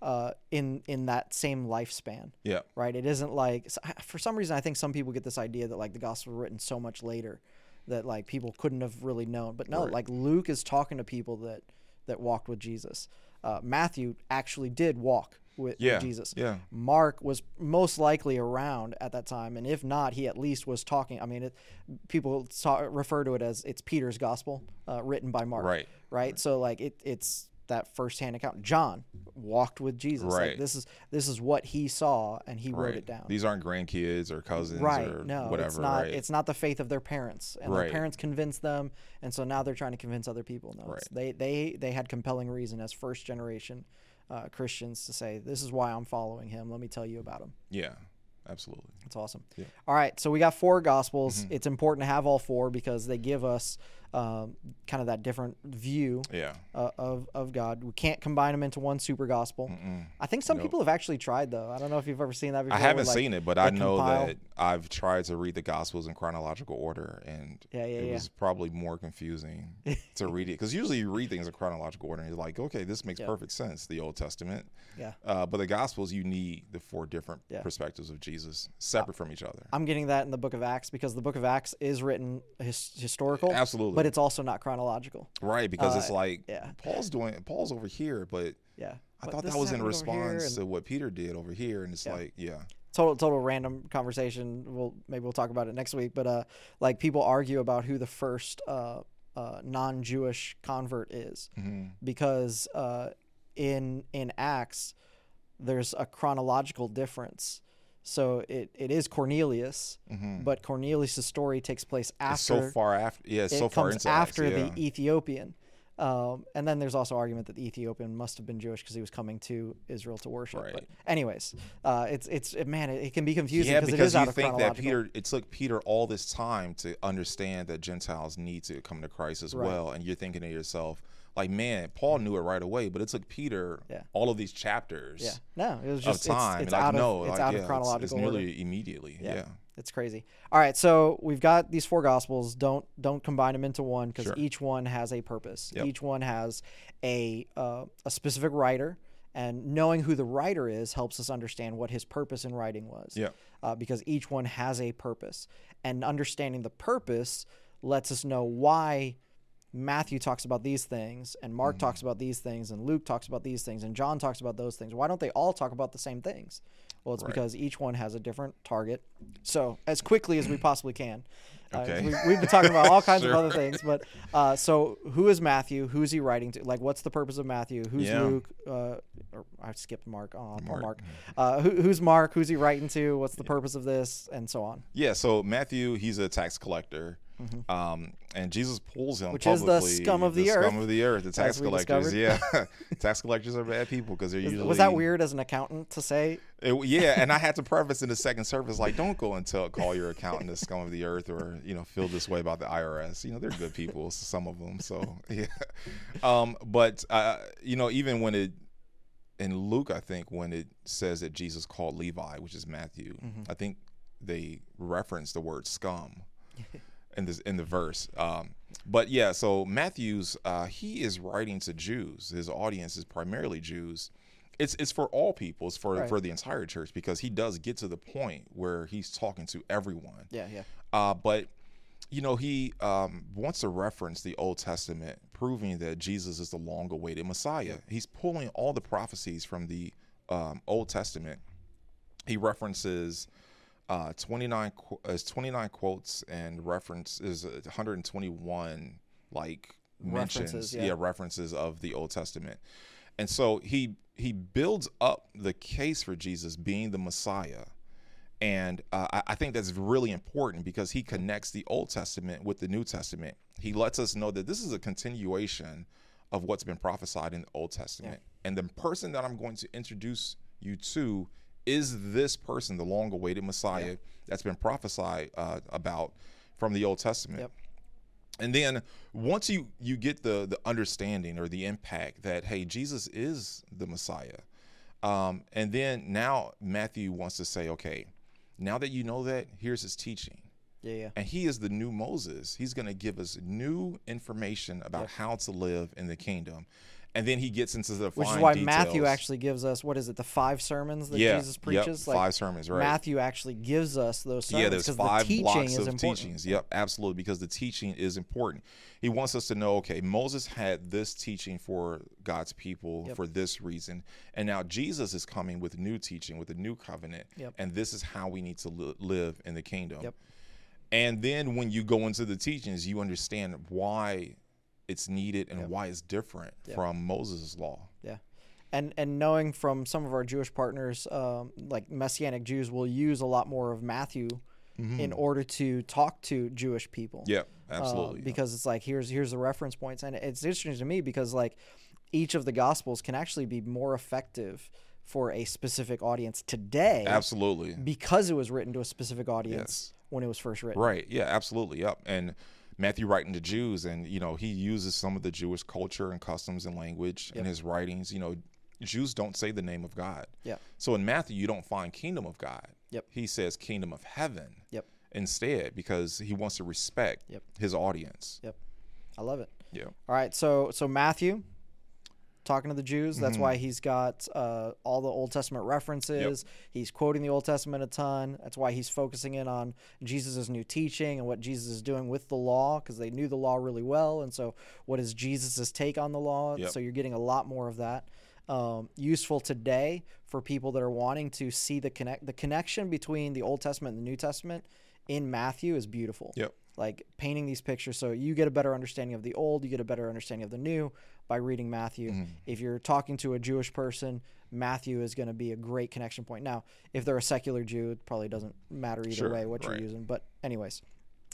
uh, in, in that same lifespan. Yeah. Right. It isn't like, for some reason, I think some people get this idea that like the Gospels were written so much later that like people couldn't have really known, but no, right. like Luke is talking to people that, that walked with Jesus. Uh, Matthew actually did walk with yeah, Jesus. Yeah. Mark was most likely around at that time, and if not, he at least was talking. I mean, it, people saw, refer to it as it's Peter's gospel, uh, written by Mark. Right. Right. right. So like it, it's that firsthand account. John walked with Jesus. Right. Like, this is this is what he saw, and he right. wrote it down. These aren't grandkids or cousins right. or no, whatever. It's not, right. it's not the faith of their parents, and right. their parents convinced them, and so now they're trying to convince other people. No, right. they they they had compelling reason as first generation Uh, Christians to say, this is why I'm following him. Let me tell you about him. Yeah, absolutely. That's awesome. Yeah. All right, so we got four Gospels. Mm-hmm. It's important to have all four because they give us um, kind of that different view yeah. uh, of, of God. We can't combine them into one super Gospel. Mm-mm. I think some nope. people have actually tried, though. I don't know if you've ever seen that before. I haven't like, seen it, but I know compile. that I've tried to read the Gospels in chronological order, and yeah, yeah, it yeah. was probably more confusing to read it. Because usually you read things in chronological order, and you're like, okay, this makes yeah. perfect sense, the Old Testament. Yeah. Uh, but the Gospels, you need the four different yeah. perspectives of Jesus separate uh, from each other. I'm getting that in the book of Acts because the book of Acts is written his- historical. Absolutely. But it's also not chronological. Right, because uh, it's like yeah. Paul's doing Paul's over here, but yeah. I but thought that was in response to what Peter did over here, and it's yeah. like, yeah. Total total random conversation. We'll maybe we'll talk about it next week, but uh like people argue about who the first uh, uh non-Jewish convert is. Mm-hmm. Because uh in in Acts there's a chronological difference. So it, it is Cornelius, mm-hmm. but Cornelius' story takes place after. It's so far after, yeah, it's so far into after Acts, yeah. the Ethiopian, um, and then there's also argument that the Ethiopian must have been Jewish because he was coming to Israel to worship. Right. But anyways, uh, it's it's it, man, it, it can be confusing yeah, because it is out of chronological. Yeah, because you think that Peter, it took Peter all this time to understand that Gentiles need to come to Christ as right. well, and you're thinking to yourself, like, man, Paul knew it right away, but it took Peter yeah. all of these chapters. Yeah, no, it was just of time. It's, it's like, out of no, it's like, out yeah, of chronological. It's, it's nearly order. Immediately. Yeah. yeah, it's crazy. All right, so we've got these four Gospels. Don't don't combine them into one because sure. each one has a purpose. Yep. Each one has a uh, a specific writer, and knowing who the writer is helps us understand what his purpose in writing was. Yeah, uh, because each one has a purpose, and understanding the purpose lets us know why Matthew talks about these things, and Mark mm-hmm. talks about these things, and Luke talks about these things, and John talks about those things. Why don't they all talk about the same things? Well, it's right. because each one has a different target. So as quickly as we possibly can, okay. uh, we, we've been talking about all kinds sure. of other things, but uh, so who is Matthew? Who is he writing to? Like, what's the purpose of Matthew? Who's yeah. Luke? Uh, or I skipped Mark. Oh, Mark. Mark. Uh, who, who's Mark? Who's he writing to? What's the yeah. purpose of this? And so on. Yeah. So Matthew, he's a tax collector. Mm-hmm. Um, and Jesus pulls him Which publicly. Which is the scum of the, the earth. Scum of the earth. The tax collectors. Discovered. Yeah, tax collectors are bad people because they're is, usually. Was that weird as an accountant to say? It, yeah, and I had to preface in the second service like, don't go and tell call your accountant the scum of the earth or you know feel this way about the I R S. You know they're good people, some of them. So yeah, um, but uh, you know even when it. In Luke, I think when it says that Jesus called Levi, which is Matthew, mm-hmm. I think they reference the word scum. In this in the verse, um, but yeah, so Matthew's uh, he is writing to Jews. His audience is primarily Jews. It's it's for all people. It's for right. for the entire church because he does get to the point where he's talking to everyone. Yeah, yeah. Uh, but you know he um, wants to reference the Old Testament, proving that Jesus is the long-awaited Messiah. Yeah. He's pulling all the prophecies from the um, Old Testament. He references. Uh, twenty-nine is uh, twenty-nine quotes and references uh, one hundred twenty-one like mentions references, yeah. yeah references of the Old Testament, and so he he builds up the case for Jesus being the Messiah, And uh, I, I think that's really important because he connects the Old Testament with the New Testament. He lets us know that this is a continuation of what's been prophesied in the Old Testament. Yeah. And the person that I'm going to introduce you to is this person, the long-awaited Messiah, yeah, that's been prophesied uh, about from the Old Testament. Yep. And then once you, you get the, the understanding or the impact that, hey, Jesus is the Messiah, um, and then now Matthew wants to say, okay, now that you know that, here's his teaching. Yeah, yeah. And he is the new Moses. He's going to give us new information about, yep, how to live in the kingdom. And then he gets into the fine details. Which is why Matthew actually gives us, what is it, the five sermons that yeah, Jesus preaches? Yep, like five sermons, right. Matthew actually gives us those sermons. Yeah, there's five the blocks of teachings. Yep, absolutely, because the teaching is important. He wants us to know, okay, Moses had this teaching for God's people, yep, for this reason. And now Jesus is coming with new teaching, with a new covenant. Yep. And this is how we need to li- live in the kingdom. Yep. And then when you go into the teachings, you understand why it's needed and, yep, why it's different, yep, from Moses' law. Yeah. And and knowing from some of our Jewish partners, um, like Messianic Jews will use a lot more of Matthew, mm-hmm, in order to talk to Jewish people. Yeah, absolutely. Uh, because, yeah, it's like, here's here's the reference points. And it's interesting to me because, like, each of the Gospels can actually be more effective for a specific audience today. Absolutely. Because it was written to a specific audience, yes, when it was first written. Right. Yeah, absolutely. Yep. And Matthew writing to Jews, and, you know, he uses some of the Jewish culture and customs and language, yep, in his writings. You know, Jews don't say the name of God. Yeah. So in Matthew, you don't find kingdom of God. Yep. He says kingdom of heaven, yep, instead, because he wants to respect, yep, his audience. Yep. I love it. Yeah. All right. So so Matthew talking to the Jews. That's, mm-hmm, why he's got uh, all the Old Testament references. Yep. He's quoting the Old Testament a ton. That's why he's focusing in on Jesus' new teaching and what Jesus is doing with the law, because they knew the law really well. And so what is Jesus' take on the law? Yep. So you're getting a lot more of that. Um, useful today for people that are wanting to see the connect the connection between the Old Testament and the New Testament in Matthew is beautiful. Yep. Like painting these pictures so you get a better understanding of the old, you get a better understanding of the new by reading Matthew. Mm-hmm. If you're talking to a Jewish person, Matthew is going to be a great connection point. Now, if they're a secular Jew, it probably doesn't matter either, sure, way what, right, you're using. But anyways,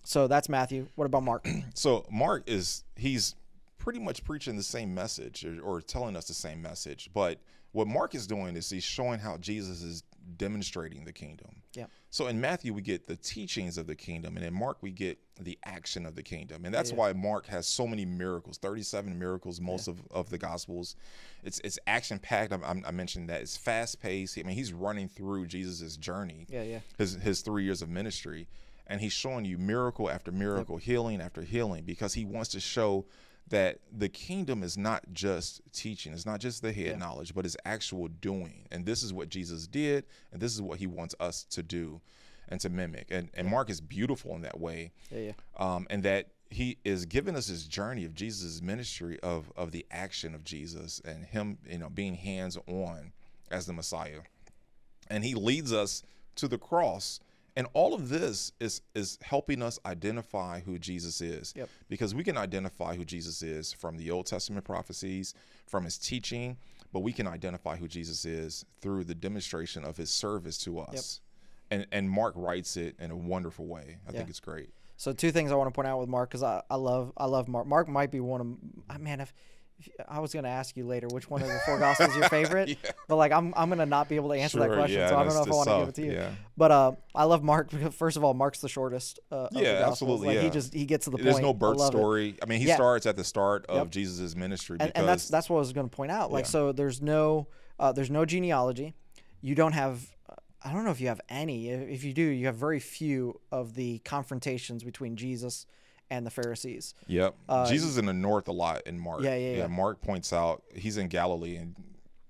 so that's Matthew. What about Mark? So Mark is, he's pretty much preaching the same message or, or telling us the same message. But what Mark is doing is he's showing how Jesus is demonstrating the kingdom. Yeah. So in Matthew, we get the teachings of the kingdom, and in Mark, we get the action of the kingdom. And that's, yeah, why Mark has so many miracles, thirty-seven miracles, most, yeah, of, of the Gospels. It's it's action-packed. I, I mentioned that. It's fast-paced. I mean, he's running through Jesus' journey, yeah, yeah, his his three years of ministry, and he's showing you miracle after miracle, yep, healing after healing, because he wants to show that the kingdom is not just teaching. It's not just the head, yeah, knowledge, but it's actual doing. And this is what Jesus did, and this is what he wants us to do and to mimic. And and Mark is beautiful in that way. Yeah, yeah. Um, and that he is giving us this journey of Jesus' ministry, of of the action of Jesus and him, you know, being hands-on as the Messiah. And he leads us to the cross. And all of this is is helping us identify who Jesus is, yep, because we can identify who Jesus is from the Old Testament prophecies, from his teaching, but we can identify who Jesus is through the demonstration of his service to us. Yep. And and Mark writes it in a wonderful way. I, yeah, think it's great. So two things I want to point out with Mark, because I, I love I love Mark. Mark might be one of, man, if, if I was going to ask you later which one of the four Gospels is your favorite, yeah, but like I'm I'm going to not be able to answer, sure, that question, yeah, so I don't know if I want to give it to you. Yeah. But uh, I love Mark because, first of all, Mark's the shortest. Uh, yeah, of the absolutely. Like, yeah. He just he gets to the There's point. There's no birth I story. It. I mean, he, yeah, starts at the start of, yep, Jesus' ministry, because, and, and that's that's what I was going to point out. Like, yeah, so there's no uh, there's no genealogy. You don't have. I don't know if you have any. If you do, you have very few of the confrontations between Jesus and the Pharisees. Yep. Uh, Jesus is in the north a lot in Mark. Yeah, yeah, yeah. Yeah, Mark points out he's in Galilee, and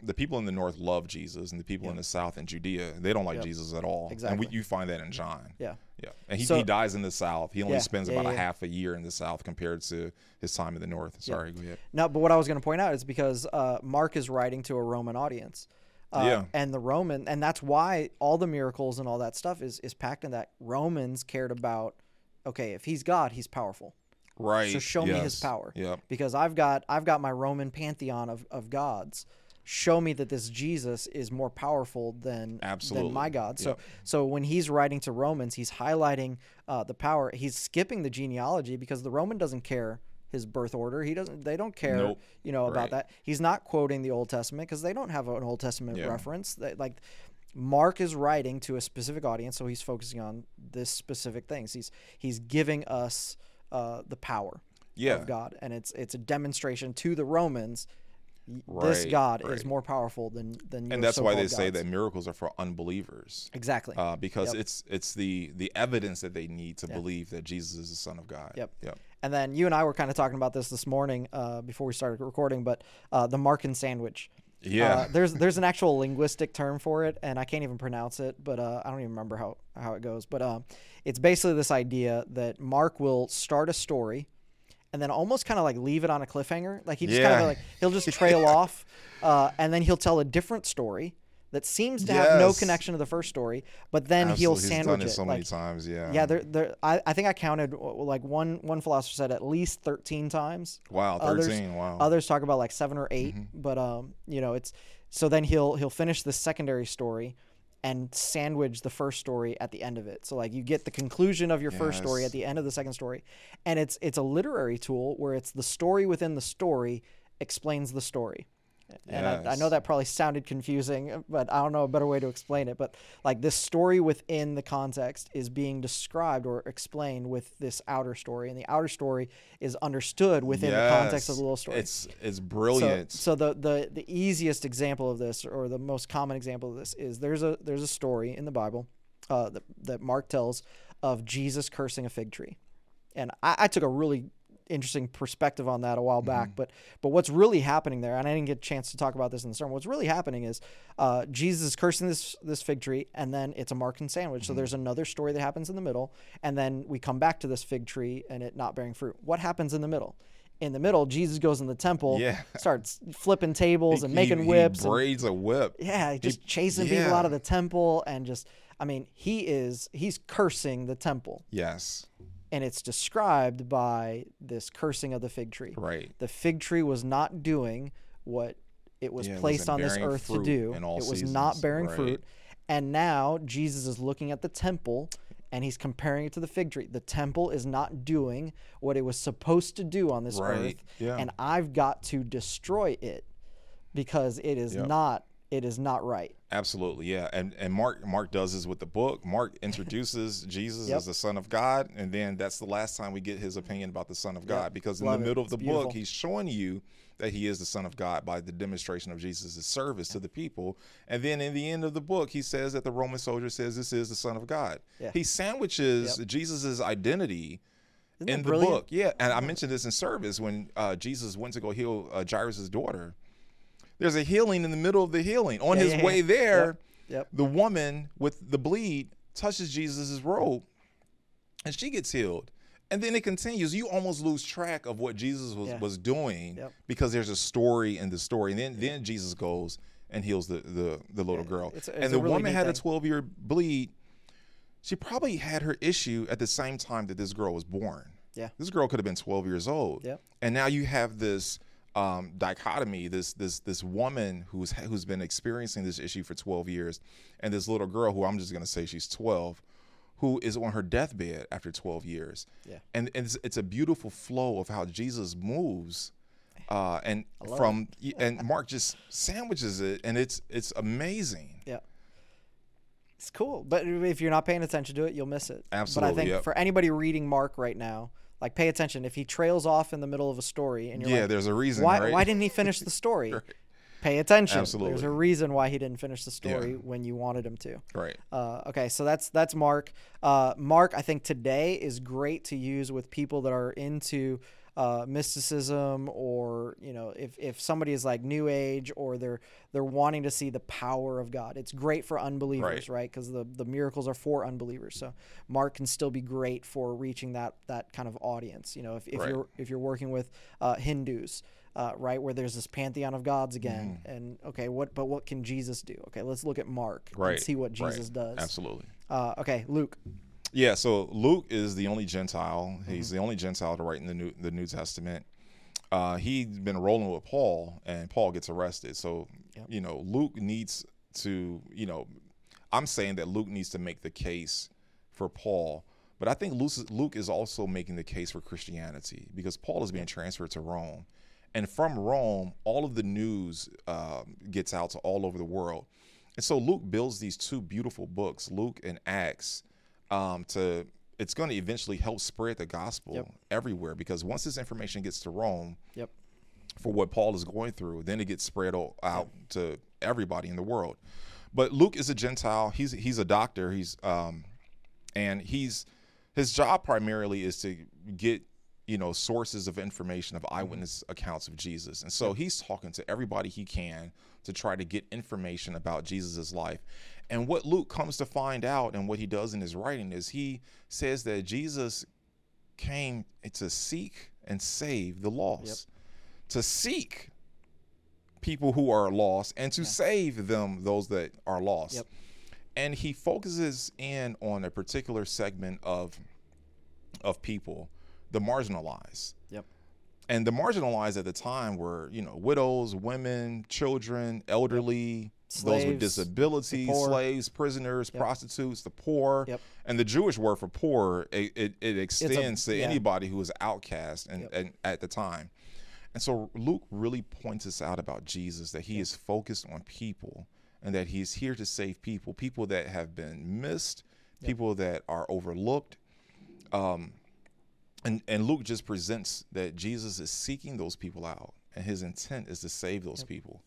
the people in the north love Jesus, and the people, yep, in the south and Judea, they don't like, yep, Jesus at all. Exactly. And we, you find that in John. Yeah. Yeah. And he, so, he dies in the south. He only, yeah, spends, yeah, about, yeah, a half a year in the south compared to his time in the north. Sorry, yeah, go ahead. No, but what I was going to point out is because uh, Mark is writing to a Roman audience. Uh, yeah. And the Roman, and that's why all the miracles and all that stuff is, is packed in that Romans cared about, okay, if he's God, he's powerful. Right. So show, yes, me his power. Yeah. Because I've got I've got my Roman pantheon of, of gods. show me that this Jesus is more powerful than, Absolutely. than my God. So, yeah. so when he's writing to Romans, he's highlighting uh, the power. He's skipping the genealogy because the Roman doesn't care his birth order. He doesn't, they don't care, nope. you know, about right. that. He's not quoting the Old Testament because they don't have an Old Testament yeah. reference. They, like Mark is writing to a specific audience. So he's focusing on this specific things. He's, he's giving us uh, the power yeah. of God. And it's, it's a demonstration to the Romans. Right, this God right. is more powerful than than. And that's why they gods. say that miracles are for unbelievers. Exactly. Uh, because yep. it's it's the the evidence that they need to yep. believe that Jesus is the Son of God. Yep. Yep. And then you and I were kind of talking about this this morning uh, before we started recording, but uh, the Markan sandwich. Yeah. Uh, there's there's an actual linguistic term for it, and I can't even pronounce it, but uh, I don't even remember how how it goes. But uh, it's basically this idea that Mark will start a story. And then almost kind of like leave it on a cliffhanger. Like he just yeah. kind of like, he'll just trail off uh, and then he'll tell a different story that seems to yes. have no connection to the first story, but then Absolutely. he'll sandwich He's done it. it so like, many times, yeah. Yeah, they're, they're, I, I think I counted like one one philosopher said at least thirteen times. Wow, thirteen, others, wow. Others talk about like seven or eight, mm-hmm. but um, you know, it's, so then he'll he'll finish the secondary story and sandwich the first story at the end of it. So like you get the conclusion of your yes. first story at the end of the second story. And it's it's a literary tool where it's the story within the story explains the story. And yes. I, I know that probably sounded confusing, but I don't know a better way to explain it. But like this story within the context is being described or explained with this outer story, and the outer story is understood within yes. the context of the little story. It's it's brilliant. So, so the, the the easiest example of this, or the most common example of this, is there's a there's a story in the Bible uh, that that Mark tells of Jesus cursing a fig tree, and I, I took a really interesting perspective on that a while back, mm-hmm. but but what's really happening there, and I didn't get a chance to talk about this in the sermon, what's really happening is uh, Jesus is cursing this this fig tree, and then it's a Markan sandwich. Mm-hmm. So there's another story that happens in the middle, and then we come back to this fig tree and it not bearing fruit. What happens in the middle? In the middle, Jesus goes in the temple, yeah. starts flipping tables he, and making he, whips. He braids and, a whip. Yeah, just he, chasing yeah. people out of the temple, and just, I mean, he is, he's cursing the temple. Yes. And it's described by this cursing of the fig tree. Right. The fig tree was not doing what it was yeah, placed it on this earth to do. It was seasons. not bearing right. fruit. And now Jesus is looking at the temple and he's comparing it to the fig tree. The temple is not doing what it was supposed to do on this right. earth. Yeah. And I've got to destroy it because it is yep. not It is not right. Absolutely, yeah. And and Mark Mark does this with the book. Mark introduces Jesus yep. as the Son of God, and then that's the last time we get his opinion about the Son of God, yep. because in Love the middle it. of the it's book, beautiful. he's showing you that he is the Son of God by the demonstration of Jesus' service to the people. And then in the end of the book, he says that the Roman soldier says, this is the Son of God. Yeah. He sandwiches yep. Jesus' identity Isn't in the brilliant? book. Yeah, and I mentioned this in service when uh, Jesus went to go heal uh, Jairus' daughter. There's a healing in the middle of the healing. On yeah, his yeah, way there, yep, yep. the woman with the bleed touches Jesus' robe, and she gets healed. And then it continues. You almost lose track of what Jesus was, yeah. was doing yep. because there's a story in the story. And then, yeah. then Jesus goes and heals the, the, the little yeah, girl. It's, it's and the really woman had thing. a twelve-year bleed. She probably had her issue at the same time that this girl was born. Yeah, this girl could have been twelve years old. Yep. And now you have this... Um, dichotomy, this this this woman who's who's been experiencing this issue for twelve years, and this little girl who I'm just gonna say she's twelve, who is on her deathbed after twelve years. Yeah, and, and it's, it's a beautiful flow of how Jesus moves, uh, and from it. and Mark just sandwiches it, and it's it's amazing. Yeah, it's cool. But if you're not paying attention to it, you'll miss it. Absolutely. But I think yep. for anybody reading Mark right now, like, pay attention. If he trails off in the middle of a story and you're yeah, like, there's a reason, why, right? why didn't he finish the story? right. Pay attention. Absolutely. There's a reason why he didn't finish the story yeah. when you wanted him to. Right. Uh, okay, so that's that's Mark. Uh, Mark, I think today is great to use with people that are into uh, mysticism, or, you know, if, if somebody is like New Age, or they're they're wanting to see the power of God. It's great for unbelievers, right? Because right? the, the miracles are for unbelievers. So Mark can still be great for reaching that that kind of audience. You know, if, if right. you're if you're working with uh, Hindus. Uh, right, where there's this pantheon of gods again, mm. and okay, what? But what can Jesus do? Okay, let's look at Mark right, and see what Jesus right. does. Absolutely. Uh, okay, Luke. Yeah, so Luke is the only Gentile. Mm-hmm. He's the only Gentile to write in the New the New Testament. uh, he's been rolling with Paul, and Paul gets arrested. So, yep. you know, Luke needs to, you know, I'm saying that Luke needs to make the case for Paul, but I think Luke is also making the case for Christianity, because Paul is being transferred to Rome. And from Rome, all of the news uh, gets out to all over the world. And so Luke builds these two beautiful books, Luke and Acts, um, to it's going to eventually help spread the gospel yep. everywhere, because once this information gets to Rome yep. for what Paul is going through, then it gets spread out yep. to everybody in the world. But Luke is a Gentile. He's he's a doctor. He's um, and he's his job primarily is to get, you know, sources of information of eyewitness accounts of Jesus. And so he's talking to everybody he can to try to get information about Jesus's life. And what Luke comes to find out, and what he does in his writing, is he says that Jesus came to seek and save the lost, yep. to seek people who are lost and to yeah. save them, those that are lost. Yep. And he focuses in on a particular segment of, of people, the marginalized. Yep. And the marginalized at the time were, you know, widows, women, children, elderly, slaves, those with disabilities, slaves, prisoners, yep. prostitutes, the poor. Yep. And the Jewish word for poor, it, it, it extends a, to yeah. anybody who is outcast and, yep. and at the time. And so Luke really points us out about Jesus, that he yep. is focused on people, and that he is here to save people, people that have been missed, yep. people that are overlooked. Um, And and Luke just presents that Jesus is seeking those people out, and his intent is to save those yep. people.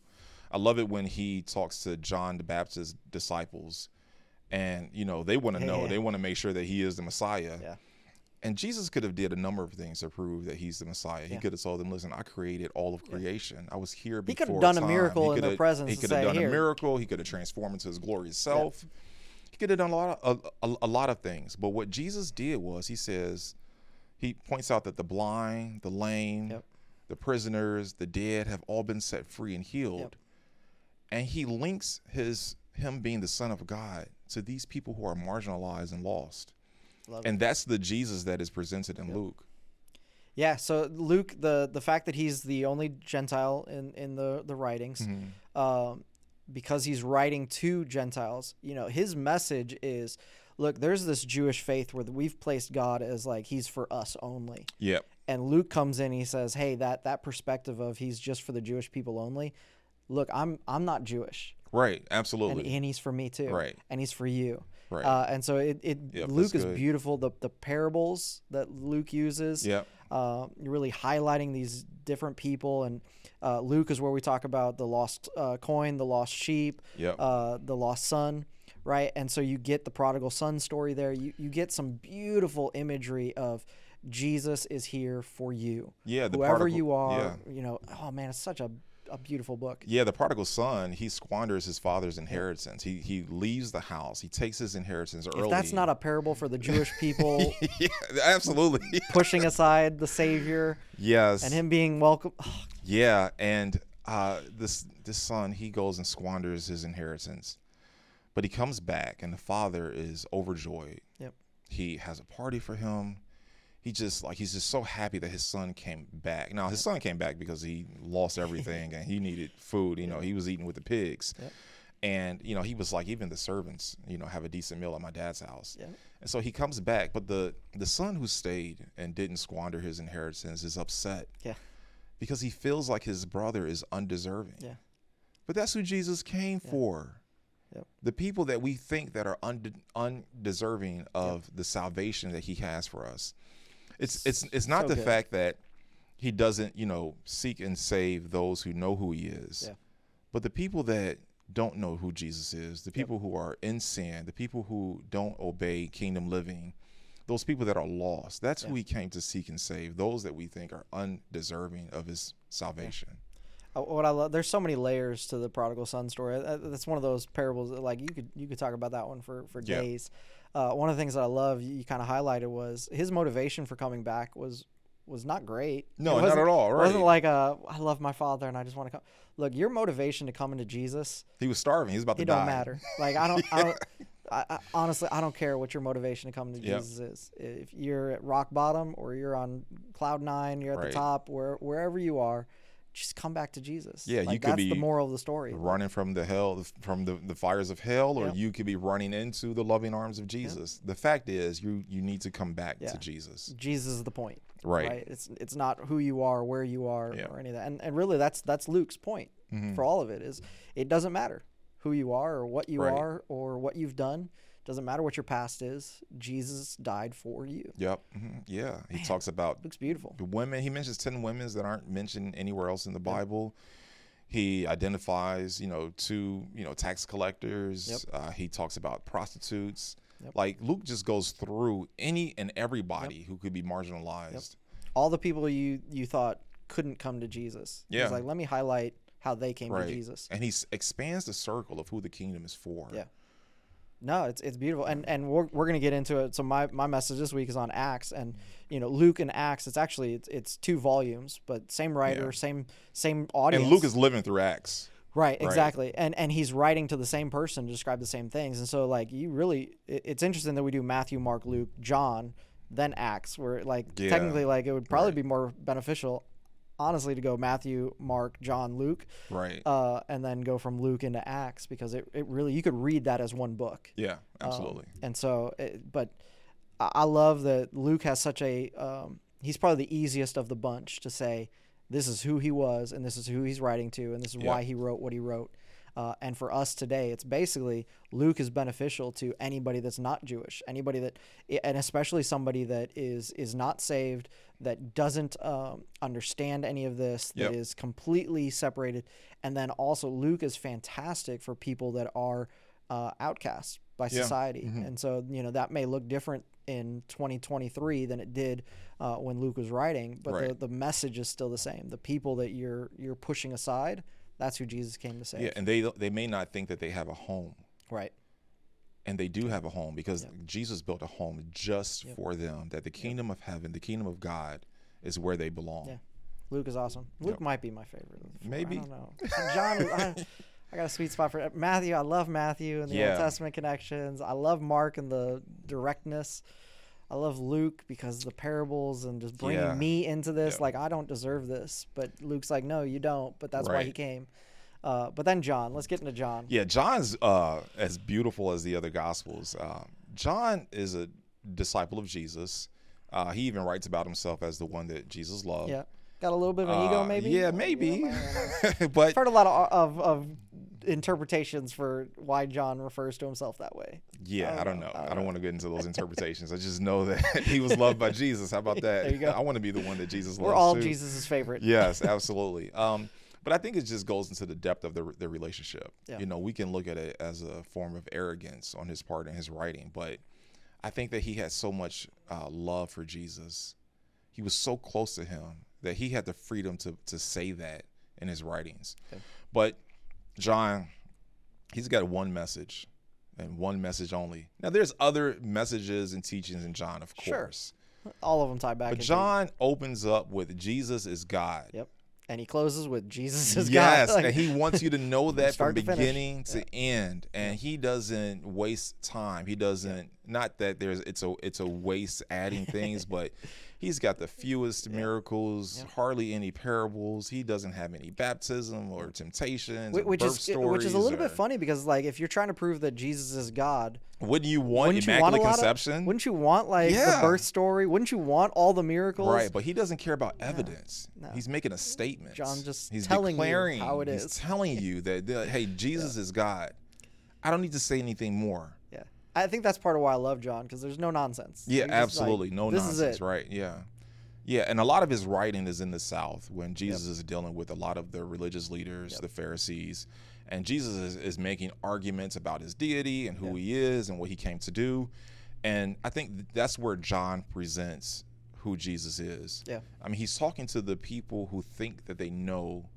I love it when he talks to John the Baptist's disciples, and, you know, they want to hey, know, hey. they want to make sure that he is the Messiah. Yeah. And Jesus could have did a number of things to prove that he's the Messiah. He yeah. could have told them, listen, I created all of creation. I was here before time. He could have done a miracle in their presence. He could have done a miracle. He could have transformed into his glorious self. Yeah. He could have done a lot of, a, a, a lot of things. But what Jesus did was, he says, he points out that the blind, the lame, yep. the prisoners, the dead have all been set free and healed. Yep. And he links his him being the Son of God to these people who are marginalized and lost. Love and it. That's the Jesus that is presented in yep. Luke. Yeah, so Luke, the the fact that he's the only Gentile in, in the, the writings, mm-hmm. um, because he's writing to Gentiles, you know, his message is, look, there's this Jewish faith where we've placed God as like he's for us only. Yep. And Luke comes in, he says, hey, that that perspective of he's just for the Jewish people only. Look, I'm I'm not Jewish. Right. Absolutely. And, and he's for me too. Right. And he's for you. Right. Uh, and so it, it yep, Luke is beautiful. The the parables that Luke uses. Yep. Uh, really highlighting these different people. And uh, Luke is where we talk about the lost uh, coin, the lost sheep, yep. uh, the lost son. Right. And so you get the prodigal son story there. You you get some beautiful imagery of Jesus is here for you. Yeah. The Whoever particle, you are, yeah. you know, oh, man, it's such a, a beautiful book. Yeah. The prodigal son, he squanders his father's inheritance. He he leaves the house. He takes his inheritance early. If that's not a parable for the Jewish people. yeah, absolutely. pushing aside the Savior. Yes. And him being welcome. yeah. And uh, this this son, he goes and squanders his inheritance. But he comes back, and the father is overjoyed. Yep. He has a party for him. He just like he's just so happy that his son came back. Now, his yep. son came back because he lost everything and he needed food. You yep. know, he was eating with the pigs. Yep. And, you know, he was like, even the servants, you know, have a decent meal at my dad's house. Yep. And so he comes back. But the, the son who stayed and didn't squander his inheritance is upset. Yeah. Because he feels like his brother is undeserving. Yeah. But that's who Jesus came yeah. for. Yep. The people that we think that are und- undeserving of yep. the salvation that he has for us. It's it's it's not so the good. fact that he doesn't, you know, seek and save those who know who he is, yeah. but the people that don't know who Jesus is, the people yep. who are in sin, the people who don't obey kingdom living, those people that are lost, that's yeah. who he came to seek and save, those that we think are undeserving of his salvation. Yeah. What I love, there's so many layers to the prodigal son story. That's one of those parables that, like, you could you could talk about that one for for yeah. days. Uh, one of the things that I love you kind of highlighted was his motivation for coming back was was not great. No, not at all. Right? It wasn't like a, I love my father and I just want to come. Look, your motivation to come into Jesus. He was starving. He was about to die. It don't matter. Like I don't. yeah. I don't I, I, honestly, I don't care what your motivation to come to yep. Jesus is. If you're at rock bottom or you're on cloud nine, you're at right. the top, where, wherever you are, just come back to Jesus. Yeah, like, you could that's be the moral of the story. Running from the hell, from the, the fires of hell, or yep. you could be running into the loving arms of Jesus. Yep. The fact is, you you need to come back yeah. to Jesus. Jesus is the point, right. right? It's it's not who you are, where you are, yep. or any of that. And and really, that's that's Luke's point mm-hmm. for all of it. Is it doesn't matter who you are or what you right. are or what you've done. Doesn't matter what your past is. Jesus died for you. Yep. Mm-hmm. Yeah. He Man, talks about looks beautiful. The women. He mentions ten women that aren't mentioned anywhere else in the Bible. Yep. He identifies, you know, two, you know, tax collectors. Yep. Uh, he talks about prostitutes. Yep. Like Luke just goes through any and everybody yep. who could be marginalized. Yep. All the people you you thought couldn't come to Jesus. Yeah. He's like, let me highlight how they came right. to Jesus. And he expands the circle of who the kingdom is for. Yeah. No, it's it's beautiful, and and we're we're gonna get into it. So my, my message this week is on Acts, and you know Luke and Acts. It's actually it's, it's two volumes, but same writer, yeah. same same audience. And Luke is living through Acts, right? Exactly, right. and and he's writing to the same person to describe the same things. And so like you really, it, it's interesting that we do Matthew, Mark, Luke, John, then Acts. Where like yeah. technically like it would probably right. be more beneficial, honestly, to go Matthew, Mark, John, Luke, right, uh, and then go from Luke into Acts, because it, it really, you could read that as one book. Yeah, absolutely. Um, and so, it, but I love that Luke has such a, um, he's probably the easiest of the bunch to say, this is who he was, and this is who he's writing to, and this is yeah. why he wrote what he wrote. Uh, and for us today, it's basically Luke is beneficial to anybody that's not Jewish, anybody that, and especially somebody that is is not saved, that doesn't um, understand any of this, that yep. is completely separated. And then also Luke is fantastic for people that are uh, outcasts by yeah. society. Mm-hmm. And so, you know, that may look different in twenty twenty-three than it did uh, when Luke was writing, but right. the, the message is still the same. The people that you're you're pushing aside, that's who Jesus came to save. Yeah, and they they may not think that they have a home. Right. And they do have a home, because yep. Jesus built a home just yep. for them, that the kingdom yep. of heaven, the kingdom of God is where they belong. Yeah. Luke is awesome. Luke yep. might be my favorite. Maybe. I don't know. John, I, I got a sweet spot for Matthew. I love Matthew and the yeah. Old Testament connections. I love Mark and the directness. I love Luke because of the parables and just bringing yeah. me into this. Yeah. Like, I don't deserve this. But Luke's like, no, you don't. But that's right. why he came. Uh, but then John. Let's get into John. Yeah, John's uh, as beautiful as the other Gospels. Uh, John is a disciple of Jesus. Uh, he even writes about himself as the one that Jesus loved. Yeah. Got a little bit of an ego, maybe? Uh, yeah, maybe. You know, but I've heard a lot of, of, of interpretations for why John refers to himself that way. Yeah, I don't, I don't know. know. I don't, don't want to get into those interpretations. I just know that he was loved by Jesus. How about that? There you go. I want to be the one that Jesus loves. We're all too. Jesus' favorite. Yes, absolutely. Um, but I think it just goes into the depth of the, the relationship. Yeah. You know, we can look at it as a form of arrogance on his part in his writing, but I think that he had so much uh, love for Jesus. He was so close to him that he had the freedom to to say that in his writings. Okay. But John, he's got one message and one message only. Now, there's other messages and teachings in John, of course. Sure. All of them tie back. But John you. opens up with Jesus is God. Yep. And he closes with Jesus is yes, God. Yes, like, and he wants you to know that from to beginning finish. to yeah. end. And he doesn't waste time. He doesn't, yeah. not that there's it's a it's a waste adding things, but he's got the fewest yeah. miracles, yeah. hardly any parables. He doesn't have any baptism or temptations, which, or which birth is stories which is a little or, bit funny, because like if you're trying to prove that Jesus is God, wouldn't you want wouldn't immaculate you want conception? Of, wouldn't you want like yeah. the birth story? Wouldn't you want all the miracles? Right, but he doesn't care about yeah. evidence. No. He's making a statement. John just he's telling declaring, you how it is. He's telling you that, that hey, Jesus yeah. is God. I don't need to say anything more. I think that's part of why I love John, because there's no nonsense. Yeah, absolutely. Like, no nonsense, right? Yeah. Yeah, and a lot of his writing is in the South, when Jesus yep. is dealing with a lot of the religious leaders, yep. the Pharisees, and Jesus is, is making arguments about his deity and who yep. he is and what he came to do. And I think that's where John presents who Jesus is. Yeah. I mean, he's talking to the people who think that they know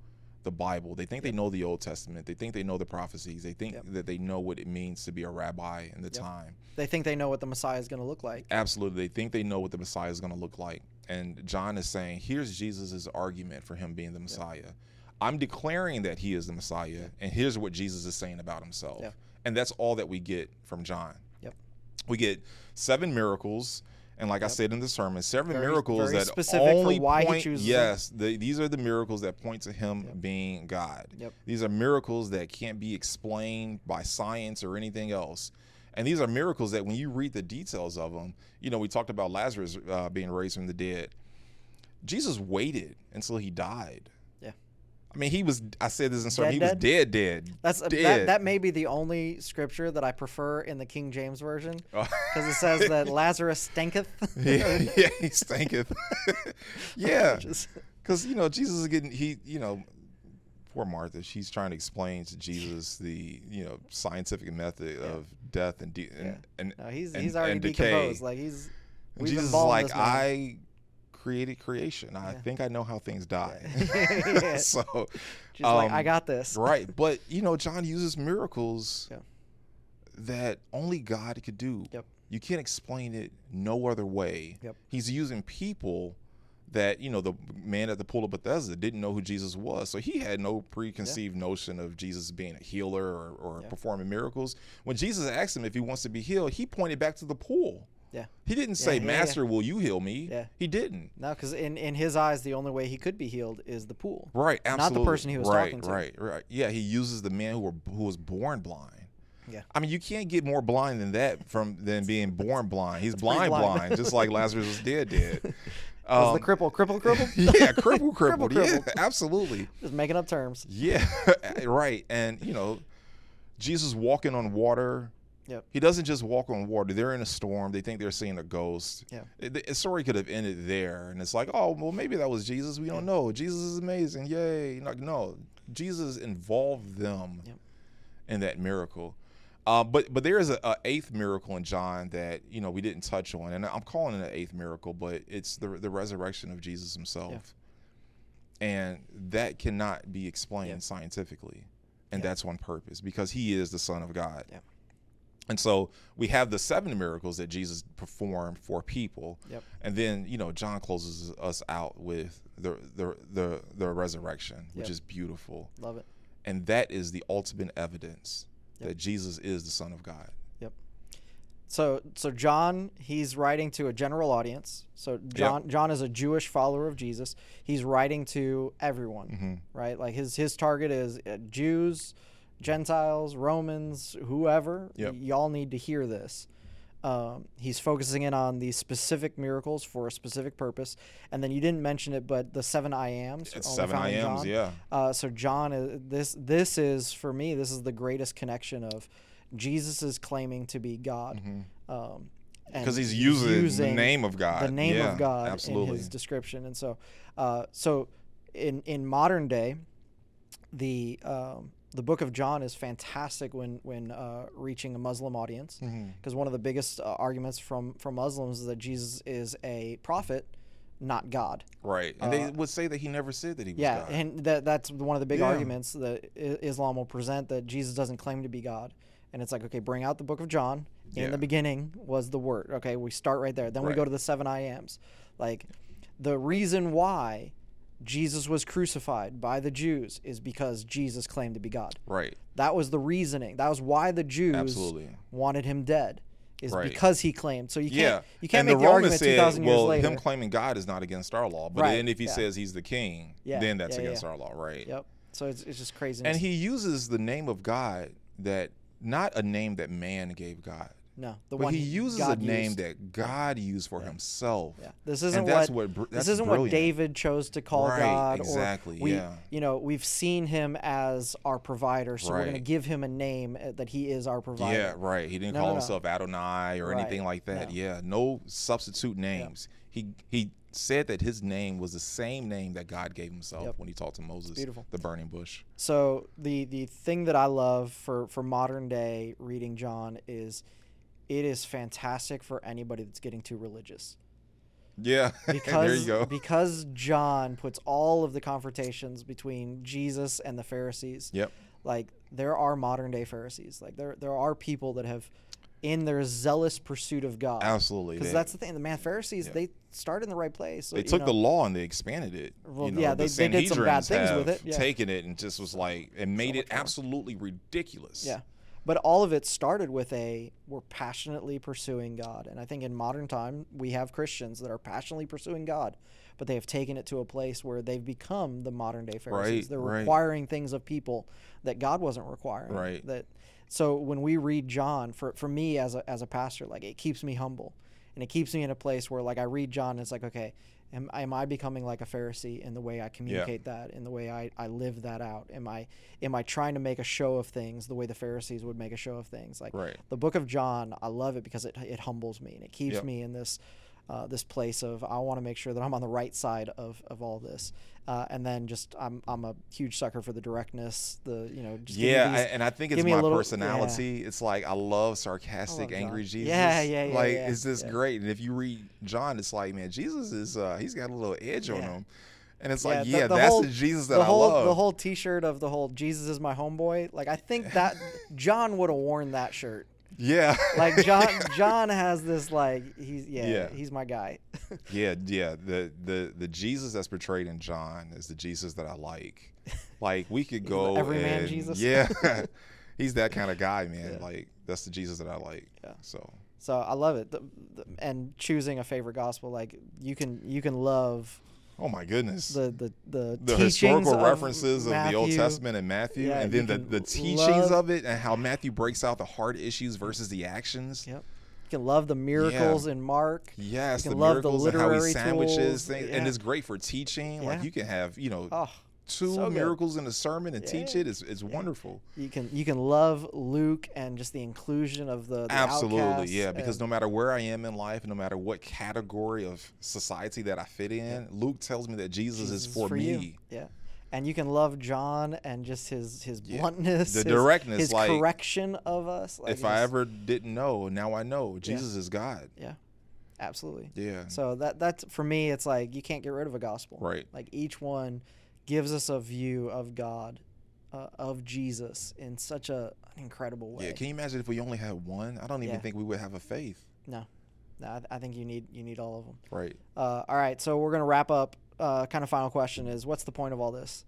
the Bible. They think yep. they know the Old Testament. They think they know the prophecies. They think yep. that they know what it means to be a rabbi in the yep. time. They think they know what the Messiah is going to look like. Absolutely. They think they know what the Messiah is going to look like. And John is saying, here's Jesus's argument for him being the Messiah. Yep. I'm declaring that he is the Messiah, yep. and here's what Jesus is saying about himself. Yep. And that's all that we get from John. we get seven miracles. And like yep. I said in the sermon, seven very, miracles very that only why point, he yes, the, these are the miracles that point to him yep. being God. Yep. These are miracles that can't be explained by science or anything else. And these are miracles that when you read the details of them, you know, we talked about Lazarus uh, being raised from the dead. Jesus waited until he died. Yeah. I mean, he was, I said this in sermon, he dead? was dead, dead, That's dead. A, that, that may be the only scripture that I prefer in the King James Version, because oh. it says that Lazarus stinketh. yeah, yeah, he stinketh. yeah. Because, you know, Jesus is getting, he, you know, poor Martha, she's trying to explain to Jesus the, you know, scientific method yeah. of death and, de- yeah. and, and, no, he's, and he's already and decomposed. Decay. Like he's, we've Jesus is like, I created creation. I yeah. think I know how things die. Yeah. yeah. So she's um, like, I got this. Right. But, you know, John uses miracles yeah. that only God could do. Yep. You can't explain it no other way. Yep. He's using people that, you know, the man at the pool of Bethesda didn't know who Jesus was. So he had no preconceived yeah. notion of Jesus being a healer or, or yeah. performing miracles. When Jesus asked him if he wants to be healed, he pointed back to the pool. Yeah. He didn't yeah, say, yeah, Master, yeah. will you heal me? Yeah. He didn't. No, because in, in his eyes, the only way he could be healed is the pool. Right. Absolutely. Not the person he was right, talking to. Right, right, right. Yeah, he uses the man who, were, who was born blind. Yeah. I mean, you can't get more blind than that from than being born blind. He's That's blind, blind, blind, just like Lazarus was dead, dead. Um, was the cripple, cripple, cripple? Yeah, cripple, cripple. yeah, absolutely. Just making up terms. Yeah, right. And, you know, Jesus walking on water. Yep. He doesn't just walk on water. They're in a storm. They think they're seeing a ghost. Yeah. The story could have ended there. And it's like, oh, well, maybe that was Jesus. We yeah. don't know. Jesus is amazing. Yay. Like, no, Jesus involved them yep. in that miracle. Uh, but but there is a, a eighth miracle in John that, you know, we didn't touch on, and I'm calling it an eighth miracle, but it's the the resurrection of Jesus himself, yeah. and that cannot be explained yeah. scientifically, and yeah. that's on purpose because he is the Son of God, yeah. and so we have the seven miracles that Jesus performed for people, yep. and then you know John closes us out with the the the, the resurrection, which yep. is beautiful, love it, and that is the ultimate evidence. Yep. That Jesus is the Son of God. Yep. So so John, he's writing to a general audience. So John yep. John is a Jewish follower of Jesus. He's writing to everyone, mm-hmm. right? Like his his target is Jews, Gentiles, Romans, whoever. Yep. Y'all need to hear this. Um, he's focusing in on these specific miracles for a specific purpose. And then you didn't mention it, but the seven I Ams. It's seven I Ams, yeah. Uh, so John, uh, this this is, for me, this is the greatest connection of Jesus is claiming to be God. Because mm-hmm. um, he's using, using the name of God. The name yeah, of God absolutely. in his description. And so uh, so in, in modern day, the... Um, The book of John is fantastic when when uh, reaching a Muslim audience, because mm-hmm. one of the biggest uh, arguments from, from Muslims is that Jesus is a prophet, not God. Right, and uh, they would say that he never said that he was yeah, God. Yeah, and that that's one of the big yeah. arguments that Islam will present, that Jesus doesn't claim to be God. And it's like, okay, bring out the book of John. In yeah. the beginning was the Word. Okay, we start right there. Then right. we go to the seven I Ams. Like, the reason why Jesus was crucified by the Jews is because Jesus claimed to be God. Right. That was the reasoning. That was why the Jews Absolutely. wanted him dead, is right. because he claimed. So you can't yeah. you can't and make the, the argument said, two thousand well, years later. Him claiming God is not against our law, but right. then if he yeah. says he's the king, yeah. then that's yeah, against yeah. our law, right? Yep. So it's it's just craziness. And he uses the name of God, that not a name that man gave God. No, the but one he uses God a name used. that God used for yeah. himself. Yeah. This isn't and that's what, what that's this isn't brilliant. what David chose to call right, God. Exactly. Or we, yeah. you know, we've seen him as our provider, so right. we're going to give him a name that he is our provider. Yeah, right. He didn't no, call no, himself no. Adonai or right. anything like that. No. Yeah, no substitute names. Yeah. He he said that his name was the same name that God gave himself yep. when he talked to Moses. Beautiful. The burning bush. So the the thing that I love for for modern day reading John is, it is fantastic for anybody that's getting too religious. Yeah, because, there you go. Because John puts all of the confrontations between Jesus and the Pharisees. Yep. Like, there are modern-day Pharisees. Like, there there are people that have, in their zealous pursuit of God. Absolutely. Because that's the thing. The man, Pharisees, yeah. they started in the right place. They you took know, the law and they expanded it. Well, you know, yeah, they, the they did some bad things with it. Yeah. Taken it and just was like, and made so it absolutely more. ridiculous. Yeah. But all of it started with a, we're passionately pursuing God. And I think in modern time, we have Christians that are passionately pursuing God, but they have taken it to a place where they've become the modern day Pharisees. Right, They're right. requiring things of people that God wasn't requiring. Right. That, so when we read John, for, for me as a, as a pastor, like it keeps me humble. And it keeps me in a place where like I read John and it's like, okay, am, am I becoming like a Pharisee in the way I communicate yeah. that, in the way I, I live that out? Am I am I trying to make a show of things the way the Pharisees would make a show of things? Like right. the book of John, I love it because it it humbles me and it keeps yeah. me in this uh, this place of I want to make sure that I'm on the right side of, of all this. Uh, and then just I'm I'm a huge sucker for the directness, the you know. Just yeah, these, I, and I think it's my little, personality. Yeah. It's like I love sarcastic, I love angry Jesus. Yeah, yeah, yeah. Like yeah, it's this yeah. great. And if you read John, it's like, man, Jesus is uh, he's got a little edge yeah. on him. And it's like, yeah, the, yeah the that's whole, the Jesus that the whole, I love. The whole T-shirt of the whole Jesus is my homeboy. Like I think that John would have worn that shirt. Yeah. Like John John has this like he's yeah, yeah. he's my guy. yeah, yeah. The the the Jesus that's portrayed in John is the Jesus that I like. Like we could go every and, man Jesus. Yeah. He's that kind of guy, man. Yeah. Like that's the Jesus that I like. Yeah. So So I love it. The, the, and choosing a favorite gospel, like you can you can love Oh my goodness. The the the, the historical references of, of the Old Testament and Matthew yeah, and then the, the teachings love, of it and how Matthew breaks out the hard issues versus the actions. Yep. You can love the miracles yeah. in Mark. Yes, you can the love miracles the literary and how he sandwiches tools. Things yeah. and it's great for teaching. Yeah. Like you can have, you know, oh, two so miracles in a sermon and yeah. teach it. It's it's yeah. wonderful. You can you can love Luke and just the inclusion of the, the absolutely, yeah. Because no matter where I am in life, no matter what category of society that I fit in, yeah. Luke tells me that Jesus, Jesus is for, for me. You. Yeah. And you can love John and just his his yeah. bluntness, the his, directness, his like, correction of us. Like if his, I ever didn't know, now I know Jesus yeah. is God. Yeah. Absolutely. Yeah. So that that's for me, it's like you can't get rid of a gospel. Right. Like each one gives us a view of God, uh, of Jesus in such a, an incredible way. Yeah, can you imagine if we only had one? I don't even yeah. think we would have a faith. No, no, I, th- I think you need you need all of them. Right. Uh, all right, so we're going to wrap up. Uh, kind of final question is, what's the point of all this?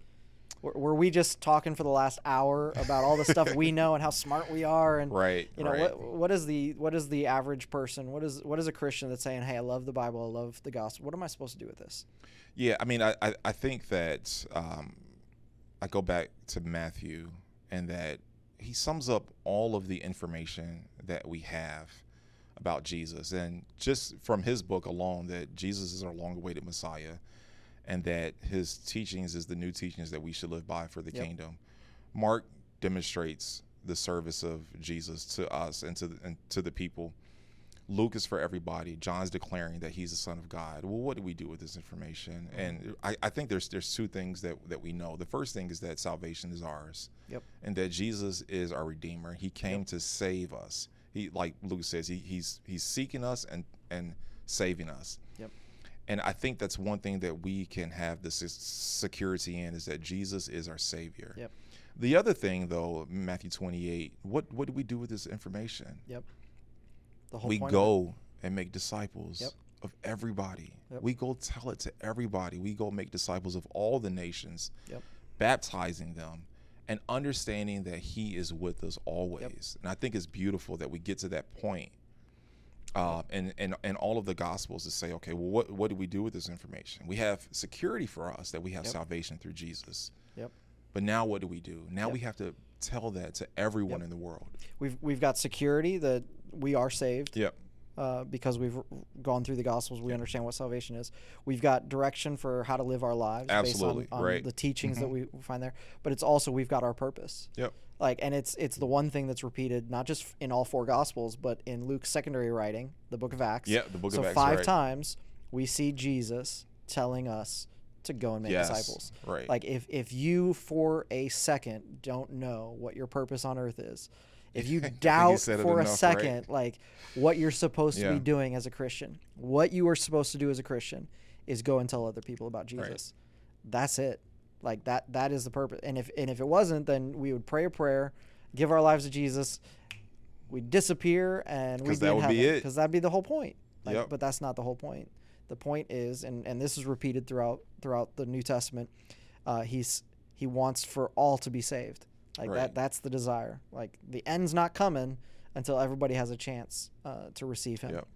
W- were we just talking for the last hour about all the stuff we know and how smart we are? And right, you know, right. What, what is the what is the average person? What is what is a Christian that's saying, hey, I love the Bible, I love the gospel. What am I supposed to do with this? Yeah, I mean, I, I, I think that um, I go back to Matthew and that he sums up all of the information that we have about Jesus. And just from his book alone, that Jesus is our long-awaited Messiah and that his teachings is the new teachings that we should live by for the yep. kingdom. Mark demonstrates the service of Jesus to us and to, the, and to the people. Luke is for everybody. John's declaring that he's the Son of God. Well, what do we do with this information? And I, I think there's there's two things that, that we know. The first thing is that salvation is ours, yep. and that Jesus is our Redeemer. He came yep. to save us. He, like Luke says, he, he's he's seeking us and and saving us. Yep. And I think that's one thing that we can have this security in is that Jesus is our Savior. Yep. The other thing, though, Matthew twenty-eight. What what do we do with this information? Yep. We go and make disciples yep. of everybody. Yep. We go tell it to everybody. We go make disciples of all the nations, yep. baptizing them and understanding that he is with us always. Yep. And I think it's beautiful that we get to that point. Uh, and, and, and all of the Gospels to say, okay, well, what, what do we do with this information? We have security for us that we have yep. salvation through Jesus. Yep. But now what do we do? Now yep. we have to tell that to everyone yep. in the world. We've we've got security that we are saved. Yep. Uh, because we've gone through the Gospels, we yep. understand what salvation is. We've got direction for how to live our lives Absolutely. based on, on right. the teachings mm-hmm. that we find there. But it's also we've got our purpose. Yep. Like, and it's it's the one thing that's repeated not just in all four Gospels, but in Luke's secondary writing, the Book of Acts. Yeah, the Book so of Acts. So five right. times we see Jesus telling us to go and make yes, disciples. Right. Like if if you for a second don't know what your purpose on earth is. If you doubt for enough, a second, right? like what you're supposed yeah. to be doing as a Christian, what you are supposed to do as a Christian is go and tell other people about Jesus. Right. That's it. Like that, that is the purpose. And if, and if it wasn't, then we would pray a prayer, give our lives to Jesus. We'd disappear and we'd be in heaven. Because that'd be the whole point. Like, yep. But that's not the whole point. The point is, and, and this is repeated throughout, throughout the New Testament. Uh, he's, he wants for all to be saved. Like right. that that's the desire. Like the end's not coming until everybody has a chance uh, to receive him. Yep.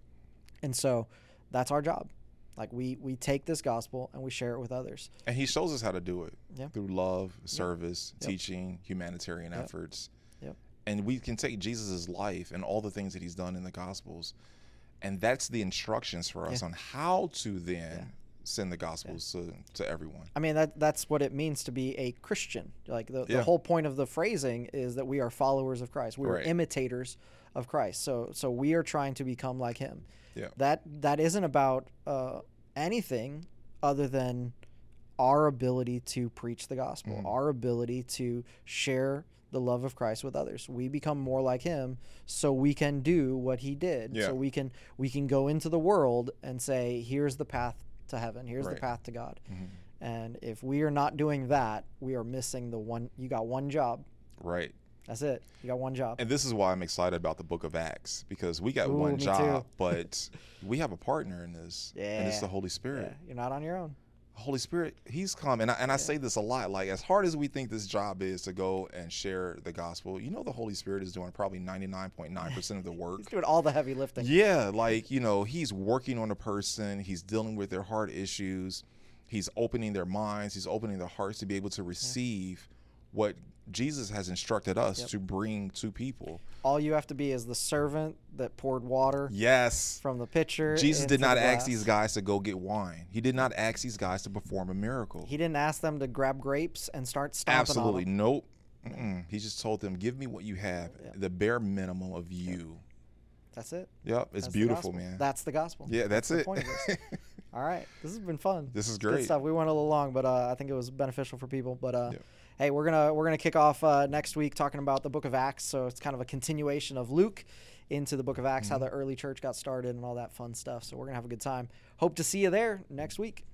And so that's our job. Like we we take this gospel and we share it with others. And he shows us how to do it yeah. through love, service, yep. teaching, humanitarian yep. efforts. Yep. And we can take Jesus's life and all the things that he's done in the Gospels. And that's the instructions for us yeah. on how to then yeah. send the Gospels yeah. to, to everyone. I mean, that that's what it means to be a Christian. Like the, yeah. the whole point of the phrasing is that we are followers of Christ. We right. are imitators of Christ. So so we are trying to become like him. Yeah. That that isn't about uh, anything other than our ability to preach the gospel, mm. our ability to share the love of Christ with others. We become more like him so we can do what he did. Yeah. So we can we can go into the world and say, here's the path to heaven. Here's right. the path to God. Mm-hmm. And if we are not doing that, we are missing the one. You got one job. Right. That's it. You got one job. And this is why I'm excited about the book of Acts, because we got Ooh, one job, but we have a partner in this. Yeah. And it's the Holy Spirit. Yeah. You're not on your own. Holy Spirit, he's come. And I, and yeah. I say this a lot, like as hard as we think this job is to go and share the gospel, you know, the Holy Spirit is doing probably ninety-nine point nine percent of the work. He's doing all the heavy lifting. Yeah. Like, you know, he's working on a person. He's dealing with their heart issues. He's opening their minds. He's opening their hearts to be able to receive yeah. what Jesus has instructed us yep. to bring to people. All you have to be is the servant that poured water yes. from the pitcher. Jesus did not the ask these guys to go get wine. He did not ask these guys to perform a miracle. He didn't ask them to grab grapes and start stomping Absolutely. on them. Nope. Mm-mm. He just told them, give me what you have, yep. the bare minimum of you. Yep. That's it. Yep. It's that's beautiful, man. That's the gospel. Yeah, that's, that's it. The point of this. All right. This has been fun. This is great. Good stuff. We went a little long, but uh, I think it was beneficial for people. But uh, yep. Hey, we're gonna we're gonna kick off uh, next week talking about the book of Acts. So it's kind of a continuation of Luke into the book of Acts, mm-hmm. how the early church got started and all that fun stuff. So we're gonna have a good time. Hope to see you there next week.